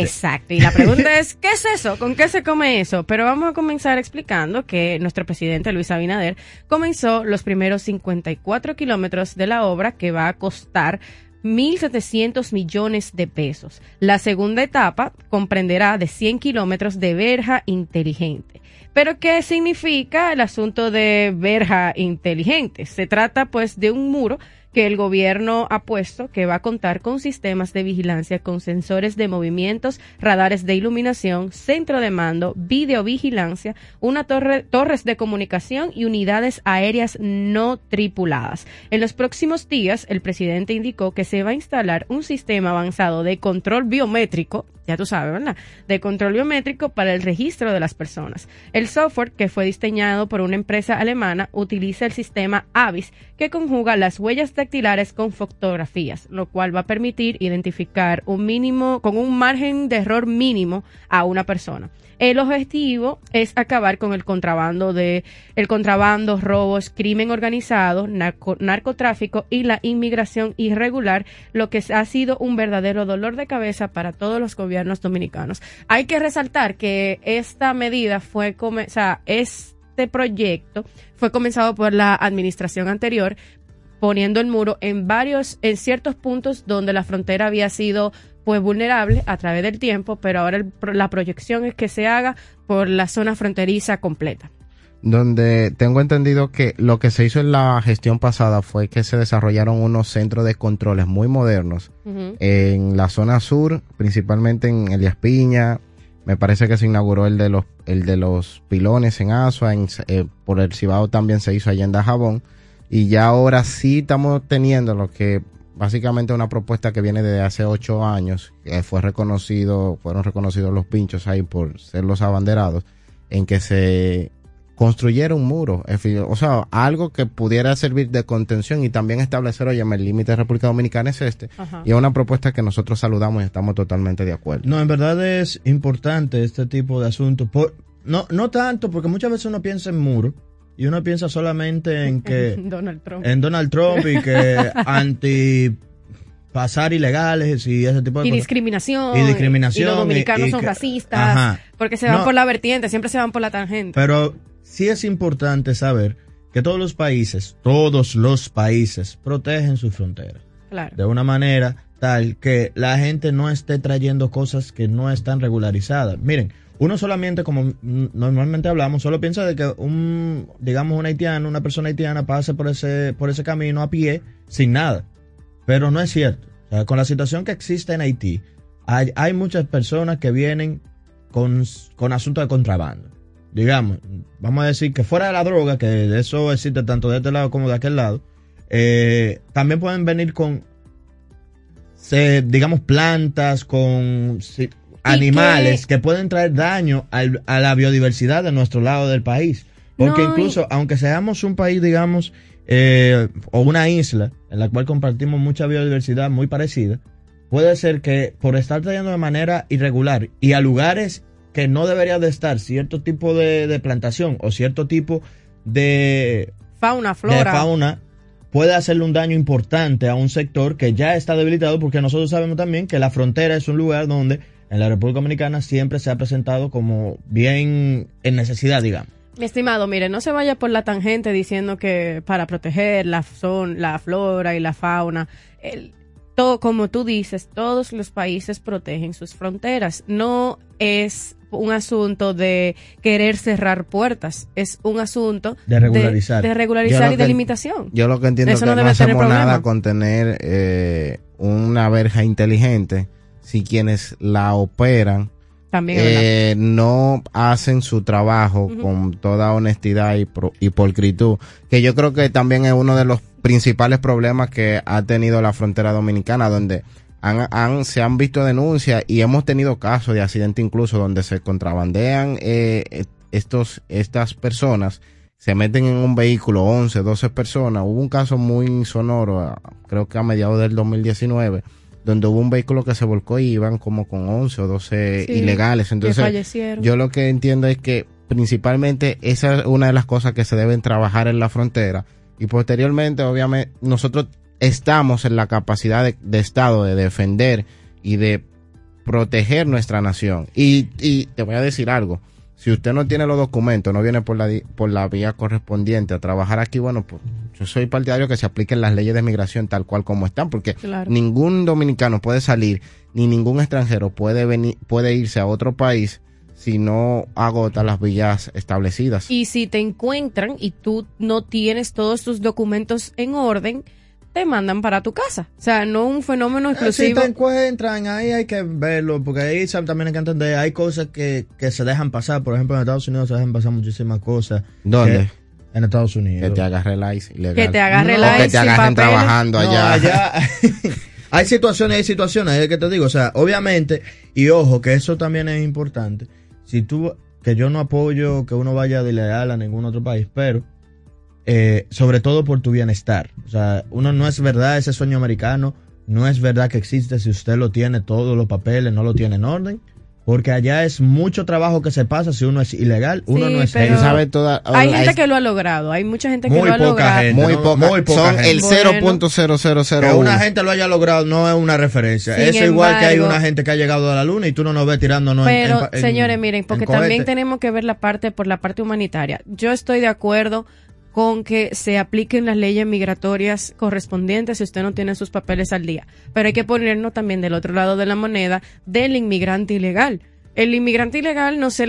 Exacto, y la pregunta es, ¿qué es eso? ¿Con qué se come eso? Pero vamos a comenzar explicando que nuestro presidente Luis Abinader comenzó los primeros 54 kilómetros de la obra, que va a costar 1.700 millones de pesos. La segunda etapa comprenderá de 100 kilómetros de verja inteligente. ¿Pero qué significa el asunto de verja inteligente? Se trata pues de un muro que el gobierno ha puesto, que va a contar con sistemas de vigilancia, con sensores de movimientos, radares de iluminación, centro de mando, videovigilancia, una torres de comunicación y unidades aéreas no tripuladas. En los próximos días, el presidente indicó que se va a instalar un sistema avanzado de control biométrico, ya tú sabes, ¿verdad?, de control biométrico para el registro de las personas. El software, que fue diseñado por una empresa alemana, utiliza el sistema AVIS, que conjuga las huellas dactilares con fotografías, lo cual va a permitir identificar con un margen de error mínimo a una persona. El objetivo es acabar con el contrabando, robos, crimen organizado, narcotráfico y la inmigración irregular, lo que ha sido un verdadero dolor de cabeza para todos los gobiernos dominicanos. Hay que resaltar que esta medida este proyecto fue comenzado por la administración anterior, poniendo el muro en ciertos puntos donde la frontera había sido pues vulnerable a través del tiempo, pero ahora la proyección es que se haga por la zona fronteriza completa. Donde tengo entendido que lo que se hizo en la gestión pasada fue que se desarrollaron unos centros de controles muy modernos en la zona sur, principalmente en Elías Piña. Me parece que se inauguró el de los pilones en Asua, por el Cibao también se hizo allá en Dajabón. Y ya ahora sí estamos teniendo lo que básicamente una propuesta que viene desde hace 8 años, que fueron reconocidos los pinchos ahí por ser los abanderados, en que se construyera un muro, o sea, algo que pudiera servir de contención y también establecer, oye, el límite de República Dominicana es este. Ajá. Y es una propuesta que nosotros saludamos y estamos totalmente de acuerdo. No, en verdad es importante este tipo de asuntos, no tanto, porque muchas veces uno piensa en muro, y uno piensa solamente en que Donald Trump y que pasar ilegales y ese tipo de cosas. Y discriminación. Y los dominicanos son racistas, ajá, porque se van por la vertiente, siempre se van por la tangente. Pero sí es importante saber que todos los países protegen sus fronteras. Claro. De una manera tal que la gente no esté trayendo cosas que no están regularizadas. Miren, uno solamente, como normalmente hablamos, solo piensa de que una persona haitiana pase por ese camino a pie sin nada. Pero no es cierto. O sea, con la situación que existe en Haití, hay muchas personas que vienen con asuntos de contrabando. Digamos, vamos a decir que fuera de la droga, que eso existe tanto de este lado como de aquel lado, también pueden venir con, digamos, plantas, con animales que pueden traer daño a la biodiversidad de nuestro lado del país. Porque aunque seamos un país, digamos, o una isla en la cual compartimos mucha biodiversidad muy parecida, puede ser que por estar trayendo de manera irregular y a lugares que no debería de estar cierto tipo de plantación o cierto tipo de fauna, puede hacerle un daño importante a un sector que ya está debilitado, porque nosotros sabemos también que la frontera es un lugar donde en la República Dominicana siempre se ha presentado como bien en necesidad, digamos. Mi estimado, mire, no se vaya por la tangente diciendo que para proteger la flora y la fauna, todo, como tú dices, todos los países protegen sus fronteras. No es un asunto de querer cerrar puertas, es un asunto de regularizar y de limitación. Yo lo que entiendo es que no hacemos nada con tener una verja inteligente si quienes la operan no hacen su trabajo con toda honestidad y pulcritud, que yo creo que también es uno de los principales problemas que ha tenido la frontera dominicana, donde se han visto denuncias y hemos tenido casos de accidente incluso donde se contrabandean estas personas, se meten en un vehículo 11, 12 personas. Hubo un caso muy sonoro, creo que a mediados del 2019, donde hubo un vehículo que se volcó y iban como con 11 o 12 ilegales. Entonces, yo lo que entiendo es que principalmente esa es una de las cosas que se deben trabajar en la frontera. Y posteriormente, obviamente, nosotros estamos en la capacidad de Estado de defender y de proteger nuestra nación. Y te voy a decir algo. Si usted no tiene los documentos, no viene por la vía correspondiente a trabajar aquí, bueno, pues yo soy partidario que se apliquen las leyes de migración tal cual como están, porque claro, ningún dominicano puede salir, ni ningún extranjero puede irse a otro país si no agota las vías establecidas. Y si te encuentran y tú no tienes todos tus documentos en orden, te mandan para tu casa. O sea, no un fenómeno exclusivo. Si te encuentran, ahí hay que verlo, porque ahí también hay que entender, hay cosas que se dejan pasar. Por ejemplo, en Estados Unidos se dejan pasar muchísimas cosas. ¿Dónde? En Estados Unidos. Que te agarre la ICE ilegal. Que te agarre la ICE. Que te agarren trabajando allá. Hay situaciones, es que te digo. O sea, obviamente, y ojo, que eso también es importante. Si tú, que yo no apoyo que uno vaya de ilegal a ningún otro país, pero sobre todo por tu bienestar. O sea, uno no es verdad ese sueño americano, no es verdad que existe si usted lo tiene todos los papeles, no lo tiene en orden, porque allá es mucho trabajo que se pasa si uno es ilegal, uno sí, no es ilegal. Hay gente que lo ha logrado, hay mucha gente que lo ha logrado. Muy poca gente. Son el 0.0001. Que una gente lo haya logrado no es una referencia. Eso es igual que hay una gente que ha llegado a la luna y tú no nos ves tirándonos en señores, miren, porque también tenemos que ver por la parte humanitaria. Yo estoy de acuerdo con que se apliquen las leyes migratorias correspondientes si usted no tiene sus papeles al día. Pero hay que ponernos también del otro lado de la moneda del inmigrante ilegal. El inmigrante ilegal no se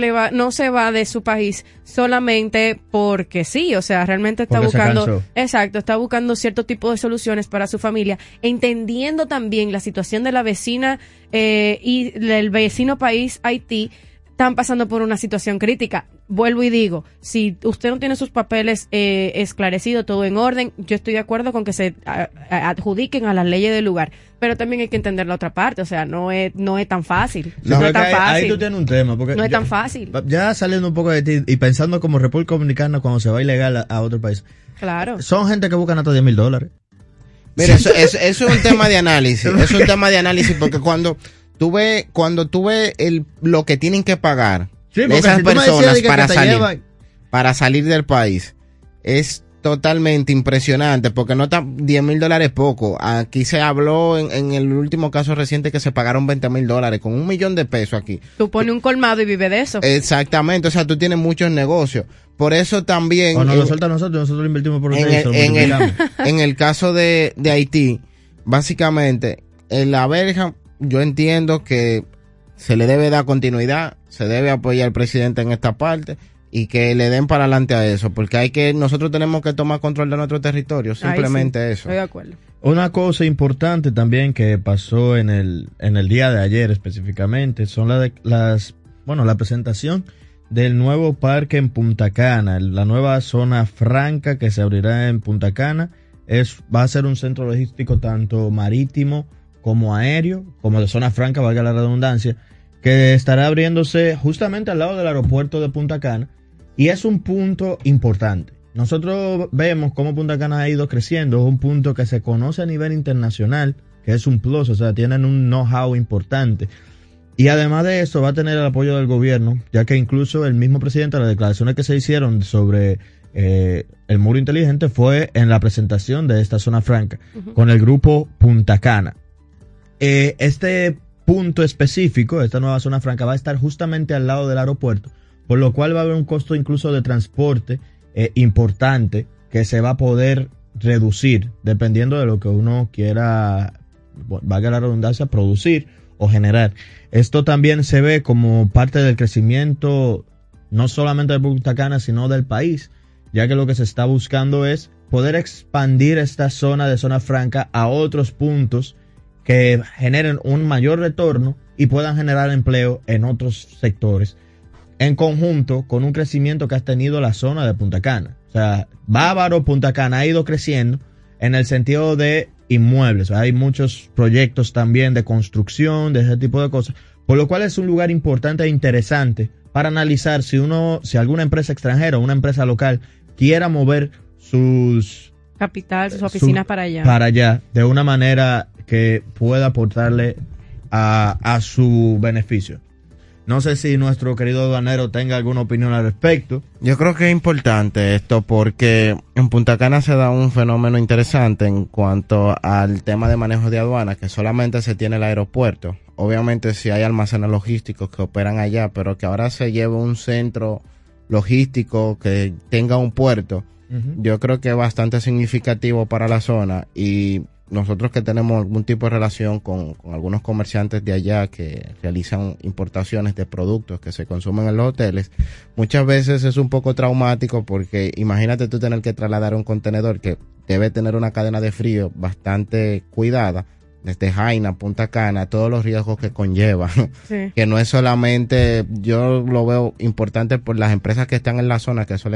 va de su país solamente porque sí, o sea, realmente está buscando, está buscando cierto tipo de soluciones para su familia, entendiendo también la situación de la vecina y del vecino país Haití. Están pasando por una situación crítica. Vuelvo y digo, si usted no tiene sus papeles esclarecidos, todo en orden, yo estoy de acuerdo con que se adjudiquen a las leyes del lugar, pero también hay que entender la otra parte, o sea, no es tan fácil. No es tan fácil. Ahí tú tienes un tema. Porque no es tan fácil. Ya saliendo un poco de ti y pensando como República Dominicana cuando se va ilegal a otro país. Claro. Son gente que buscan hasta $10,000. Mira, eso es un tema de análisis, es un tema de análisis porque cuando tú ves lo que tienen que pagar esas personas para salir del país, es totalmente impresionante, porque no tan $10,000 poco. Aquí se habló en el último caso reciente que se pagaron $20,000 con $1,000,000 aquí. Tú pones un colmado y vive de eso. Exactamente, o sea, tú tienes muchos negocios. Por eso también... O nos lo suelta nosotros lo invertimos por nosotros. En el caso de Haití, básicamente, en la verja... Yo entiendo que se le debe dar continuidad, se debe apoyar al presidente en esta parte y que le den para adelante a eso, porque nosotros tenemos que tomar control de nuestro territorio, simplemente. Ahí sí, eso. Estoy de acuerdo. Una cosa importante también que pasó en el día de ayer específicamente son la presentación del nuevo parque en Punta Cana, la nueva zona franca que se abrirá en Punta Cana. Va a ser un centro logístico tanto marítimo como aéreo, como de zona franca, valga la redundancia, que estará abriéndose justamente al lado del aeropuerto de Punta Cana, y es un punto importante. Nosotros vemos cómo Punta Cana ha ido creciendo, es un punto que se conoce a nivel internacional, que es un plus, o sea, tienen un know-how importante, y además de eso va a tener el apoyo del gobierno, ya que incluso el mismo presidente, las declaraciones que se hicieron sobre el muro inteligente fue en la presentación de esta zona franca, con el grupo Punta Cana. Este punto específico, esta nueva zona franca, va a estar justamente al lado del aeropuerto, por lo cual va a haber un costo incluso de transporte importante que se va a poder reducir dependiendo de lo que uno quiera, valga la redundancia, producir o generar. Esto también se ve como parte del crecimiento no solamente de Punta Cana, sino del país, ya que lo que se está buscando es poder expandir esta zona de zona franca a otros puntos que generen un mayor retorno y puedan generar empleo en otros sectores, en conjunto con un crecimiento que ha tenido la zona de Punta Cana. O sea, Bávaro, Punta Cana ha ido creciendo en el sentido de inmuebles. Hay muchos proyectos también de construcción, de ese tipo de cosas, por lo cual es un lugar importante e interesante para analizar si alguna empresa extranjera o una empresa local quiera mover sus oficinas para allá. Para allá, de una manera que pueda aportarle a su beneficio. No sé si nuestro querido aduanero tenga alguna opinión al respecto. Yo creo que es importante esto porque en Punta Cana se da un fenómeno interesante en cuanto al tema de manejo de aduanas, que solamente se tiene el aeropuerto. Obviamente sí hay almacenes logísticos que operan allá, pero que ahora se lleve un centro logístico que tenga un puerto, Yo creo que es bastante significativo para la zona, y nosotros que tenemos algún tipo de relación con algunos comerciantes de allá que realizan importaciones de productos que se consumen en los hoteles, muchas veces es un poco traumático, porque imagínate tú tener que trasladar un contenedor que debe tener una cadena de frío bastante cuidada, desde Jaina, Punta Cana, todos los riesgos que conlleva, sí. Que no es solamente, yo lo veo importante por las empresas que están en la zona, que eso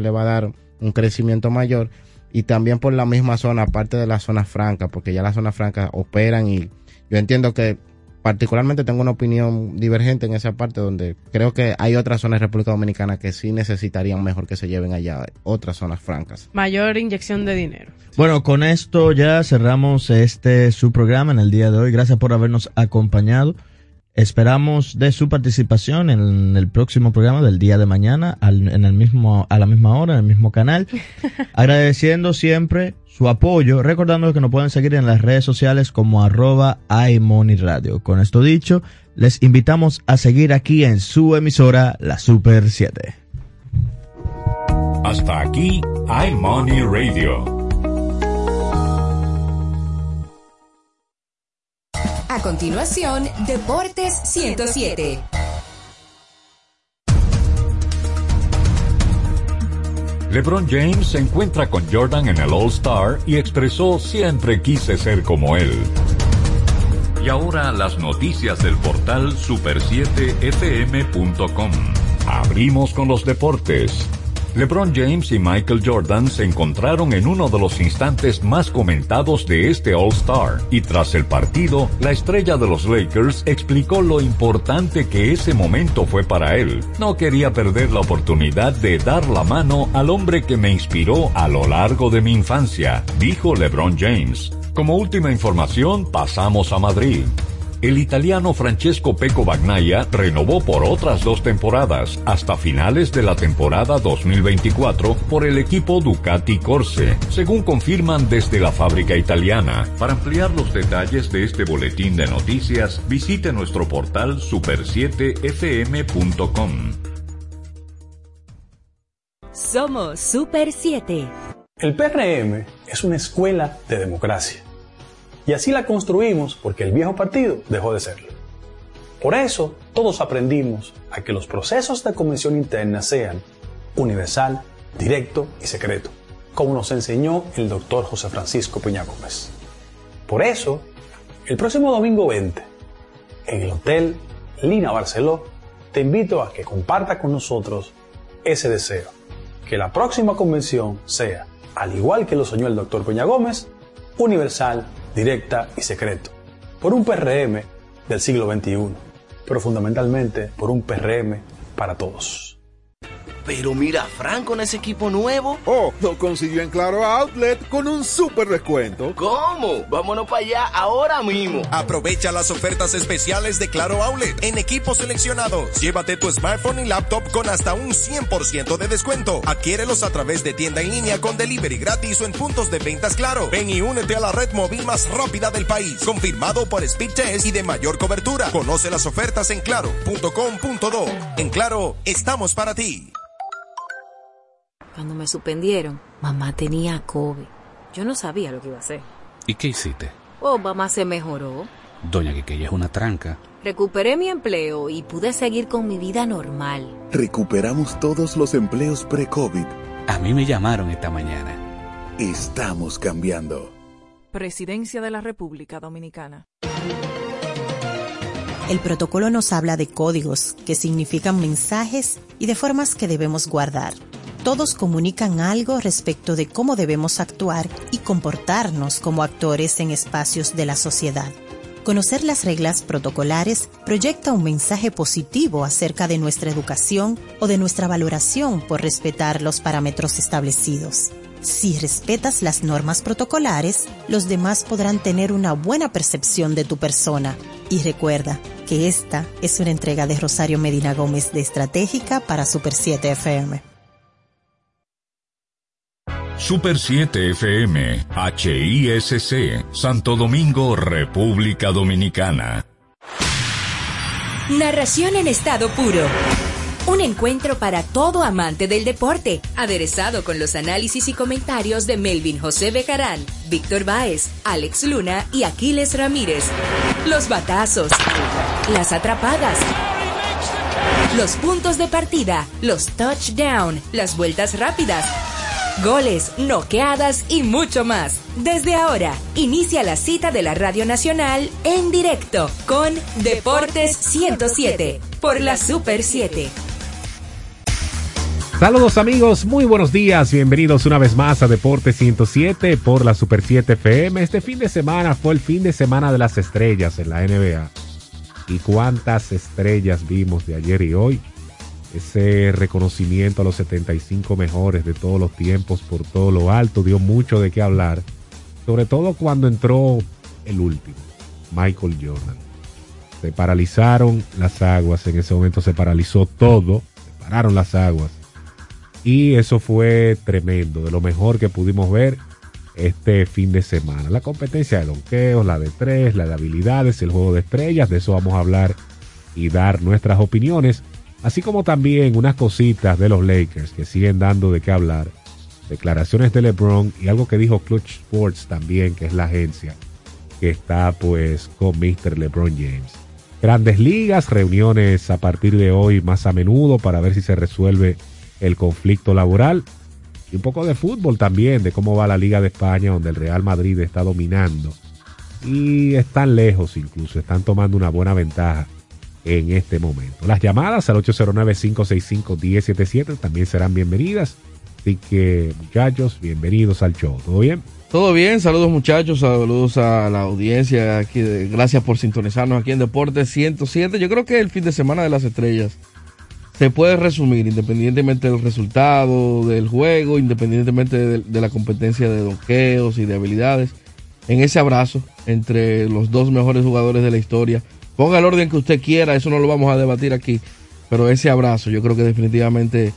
le va a dar un crecimiento mayor, y también por la misma zona, aparte de la zona franca, porque ya las zonas francas operan, y yo entiendo que particularmente tengo una opinión divergente en esa parte, donde creo que hay otras zonas de República Dominicana que sí necesitarían mejor que se lleven allá otras zonas francas. Mayor inyección de dinero. Bueno, con esto ya cerramos su programa en el día de hoy. Gracias por habernos acompañado. Esperamos de su participación en el próximo programa del día de mañana, a la misma hora, en el mismo canal. Agradeciendo siempre su apoyo, recordándoles que nos pueden seguir en las redes sociales como @iMoneyRadio. Con esto dicho, les invitamos a seguir aquí en su emisora, la Super 7. Hasta aquí, iMoney Radio. A continuación, Deportes 107. LeBron James se encuentra con Jordan en el All-Star y expresó: "Siempre quise ser como él". Y ahora las noticias del portal Super7fm.com. Abrimos con los deportes. LeBron James y Michael Jordan se encontraron en uno de los instantes más comentados de este All-Star, y tras el partido, la estrella de los Lakers explicó lo importante que ese momento fue para él. "No quería perder la oportunidad de dar la mano al hombre que me inspiró a lo largo de mi infancia", dijo LeBron James. Como última información, pasamos a Madrid. El italiano Francesco Pecco Bagnaia renovó por otras 2 temporadas, hasta finales de la temporada 2024, por el equipo Ducati Corse, según confirman desde la fábrica italiana. Para ampliar los detalles de este boletín de noticias, visite nuestro portal super7fm.com. Somos Super 7. El PRM es una escuela de democracia. Y así la construimos, porque el viejo partido dejó de serlo. Por eso, todos aprendimos a que los procesos de convención interna sean universal, directo y secreto, como nos enseñó el doctor José Francisco Peña Gómez. Por eso, el próximo domingo 20, en el Hotel Lina Barceló, te invito a que comparta con nosotros ese deseo, que la próxima convención sea, al igual que lo soñó el doctor Peña Gómez, universal, directa y secreto, por un PRM del siglo XXI, pero fundamentalmente por un PRM para todos. Pero mira, Frank, con ese equipo nuevo. Oh, lo consiguió en Claro Outlet con un súper descuento. ¿Cómo? Vámonos para allá ahora mismo. Aprovecha las ofertas especiales de Claro Outlet en equipos seleccionados. Llévate tu smartphone y laptop con hasta un 100% de descuento. Adquiérelos a través de tienda en línea con delivery gratis o en puntos de ventas Claro. Ven y únete a la red móvil más rápida del país. Confirmado por Speedtest y de mayor cobertura. Conoce las ofertas en claro.com.do. En Claro, estamos para ti. Cuando me suspendieron, mamá tenía COVID. Yo no sabía lo que iba a hacer. ¿Y qué hiciste? Oh, mamá se mejoró. Doña Quiqueya es una tranca. Recuperé mi empleo y pude seguir con mi vida normal. Recuperamos todos los empleos pre-COVID. A mí me llamaron esta mañana. Estamos cambiando. Presidencia de la República Dominicana. El protocolo nos habla de códigos, que significan mensajes y de formas que debemos guardar. Todos comunican algo respecto de cómo debemos actuar y comportarnos como actores en espacios de la sociedad. Conocer las reglas protocolares proyecta un mensaje positivo acerca de nuestra educación o de nuestra valoración por respetar los parámetros establecidos. Si respetas las normas protocolares, los demás podrán tener una buena percepción de tu persona. Y recuerda que esta es una entrega de Rosario Medina Gómez de Estratégica para Super 7 FM. Super 7 FM, HISC, Santo Domingo, República Dominicana. Narración en estado puro. Un encuentro para todo amante del deporte, aderezado con los análisis y comentarios de Melvin José Bejarán, Víctor Báez, Alex Luna y Aquiles Ramírez. Los batazos, las atrapadas, los puntos de partida, los touchdowns, las vueltas rápidas, goles, noqueadas y mucho más. Desde ahora, inicia la cita de la Radio Nacional en directo con Deportes 107 por la Super 7. Saludos amigos, muy buenos días, bienvenidos una vez más a Deportes 107 por la Super 7 FM. Este fin de semana fue el fin de semana de las estrellas en la NBA. ¿Y cuántas estrellas vimos de ayer y hoy? Ese reconocimiento a los 75 mejores de todos los tiempos por todo lo alto dio mucho de qué hablar, sobre todo cuando entró el último, Michael Jordan. Se paralizaron las aguas, en ese momento se paralizó todo, se pararon las aguas. Y eso fue tremendo, de lo mejor que pudimos ver este fin de semana. La competencia de donqueos, la de tres, la de habilidades, el juego de estrellas, de eso vamos a hablar y dar nuestras opiniones. Así como también unas cositas de los Lakers que siguen dando de qué hablar. Declaraciones de LeBron y algo que dijo Clutch Sports también, que es la agencia que está pues con Mr. LeBron James. Grandes Ligas, reuniones a partir de hoy más a menudo para ver si se resuelve el conflicto laboral, y un poco de fútbol también, de cómo va la Liga de España, donde el Real Madrid está dominando y están lejos, incluso están tomando una buena ventaja en este momento. Las llamadas al 809-565-1077 también serán bienvenidas, así que muchachos, bienvenidos al show. ¿Todo bien? Todo bien, saludos muchachos, saludos a la audiencia aquí, gracias por sintonizarnos aquí en Deportes 107. Yo creo que el fin de semana de las estrellas se puede resumir, independientemente del resultado del juego, independientemente de la competencia de donqueos y de habilidades, en ese abrazo entre los dos mejores jugadores de la historia. Ponga el orden que usted quiera, eso no lo vamos a debatir aquí, pero ese abrazo yo creo que definitivamente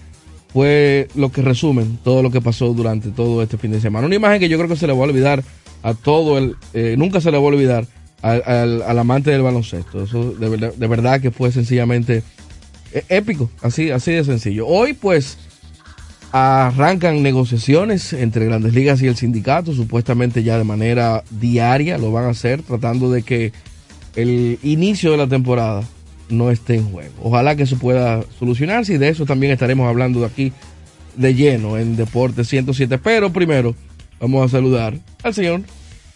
fue lo que resumen todo lo que pasó durante todo este fin de semana. Una imagen que yo creo que se le va a olvidar a todo nunca se le va a olvidar al amante del baloncesto. Eso de verdad que fue sencillamente épico, así de sencillo. Hoy pues arrancan negociaciones entre Grandes Ligas y el sindicato, supuestamente ya de manera diaria lo van a hacer, tratando de que el inicio de la temporada no esté en juego. Ojalá que eso pueda solucionarse y de eso también estaremos hablando de aquí de lleno en Deportes 107, pero primero vamos a saludar al señor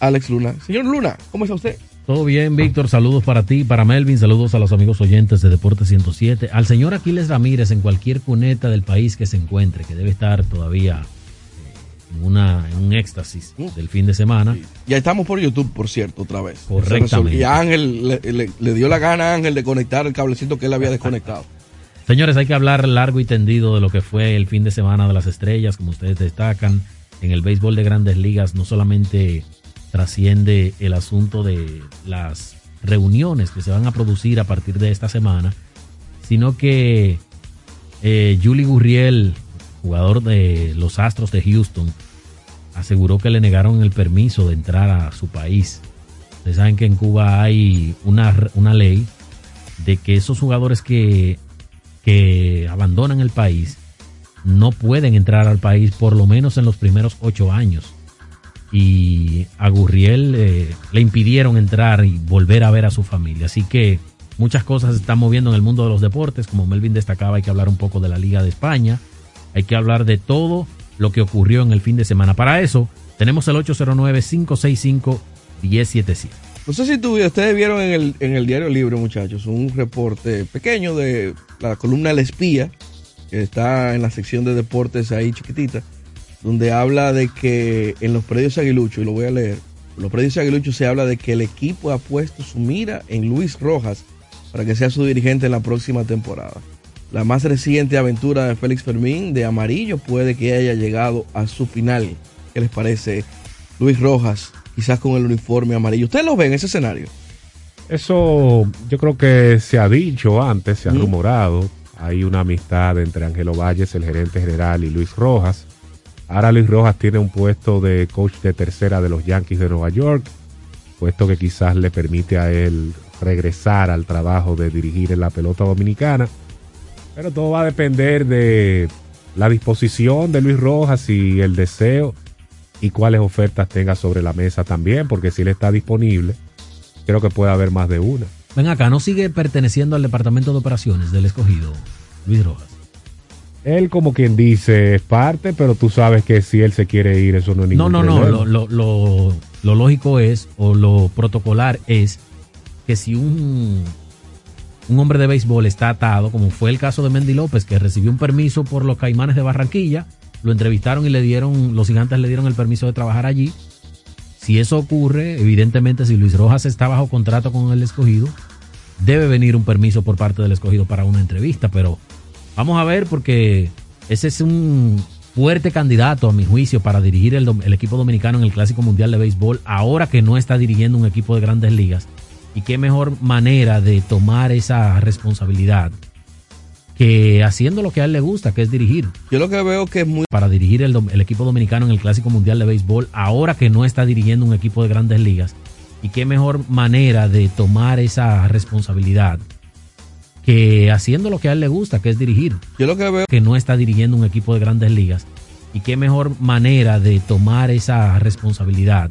Alex Luna. Señor Luna, ¿cómo está usted? Todo bien, Víctor, saludos para ti, para Melvin, saludos a los amigos oyentes de Deportes 107, al señor Aquiles Ramírez en cualquier cuneta del país que se encuentre, que debe estar todavía en un éxtasis del fin de semana. Sí. Ya estamos por YouTube, por cierto, otra vez. Correctamente. Y a Ángel le dio la gana a Ángel de conectar el cablecito que él había desconectado. Señores, hay que hablar largo y tendido de lo que fue el fin de semana de las estrellas, como ustedes destacan, en el béisbol de Grandes Ligas, no solamente trasciende el asunto de las reuniones que se van a producir a partir de esta semana, sino que Julie Gurriel, jugador de los Astros de Houston, aseguró que le negaron el permiso de entrar a su país. Ustedes saben que en Cuba hay una ley de que esos jugadores que abandonan el país no pueden entrar al país por lo menos en los primeros 8 años. Y a Gurriel le impidieron entrar y volver a ver a su familia. Así que muchas cosas se están moviendo en el mundo de los deportes. Como Melvin destacaba, hay que hablar un poco de la Liga de España. Hay que hablar de todo lo que ocurrió en el fin de semana. Para eso tenemos el 809-565-1077. No sé si ustedes vieron en el Diario Libre, muchachos, un reporte pequeño de la columna El Espía, que está en la sección de deportes ahí chiquitita, donde habla de que en los predios Aguilucho, y lo voy a leer, en los predios Aguilucho se habla de que el equipo ha puesto su mira en Luis Rojas para que sea su dirigente en la próxima temporada. La más reciente aventura de Félix Fermín de Amarillo puede que haya llegado a su final. ¿Qué les parece? Luis Rojas, quizás con el uniforme amarillo. ¿Ustedes lo ven en ese escenario? Eso yo creo que se ha dicho antes, se ha rumorado. Hay una amistad entre Angelo Valles, el gerente general, y Luis Rojas. Ahora Luis Rojas tiene un puesto de coach de tercera de los Yankees de Nueva York, puesto que quizás le permite a él regresar al trabajo de dirigir en la pelota dominicana. Pero todo va a depender de la disposición de Luis Rojas y el deseo y cuáles ofertas tenga sobre la mesa también, porque si él está disponible, creo que puede haber más de una. Ven acá, ¿no sigue perteneciendo al Departamento de Operaciones del Escogido, Luis Rojas? Él, como quien dice, es parte, pero tú sabes que si él se quiere ir, eso no es ningún problema. Lo lógico es, o lo protocolar es, que si un hombre de béisbol está atado, como fue el caso de Mendy López, que recibió un permiso por los Caimanes de Barranquilla, lo entrevistaron y los Gigantes le dieron el permiso de trabajar allí. Si eso ocurre, evidentemente, si Luis Rojas está bajo contrato con el Escogido, debe venir un permiso por parte del Escogido para una entrevista, pero vamos a ver, porque ese es un fuerte candidato, a mi juicio, para dirigir el equipo dominicano en el Clásico Mundial de Béisbol, ahora que no está dirigiendo un equipo de Grandes Ligas. Y qué mejor manera de tomar esa responsabilidad que haciendo lo que a él le gusta, que es dirigir. Yo lo que veo que es muy... Para dirigir el equipo dominicano en el Clásico Mundial de Béisbol, ahora que no está dirigiendo un equipo de Grandes Ligas. Y qué mejor manera de tomar esa responsabilidad que haciendo lo que a él le gusta, que es dirigir. Yo lo que veo que no está dirigiendo un equipo de Grandes Ligas. Y qué mejor manera de tomar esa responsabilidad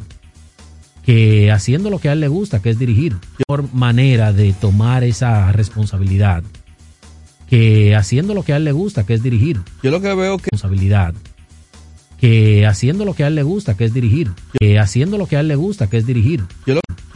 que haciendo lo que a él le gusta, que es dirigir. Mejor manera de tomar esa responsabilidad que haciendo lo que a él le gusta, que es dirigir. Yo lo que veo que responsabilidad que haciendo lo que a él le gusta, que es dirigir. Que haciendo lo que a él le gusta, que es dirigir. Yo lo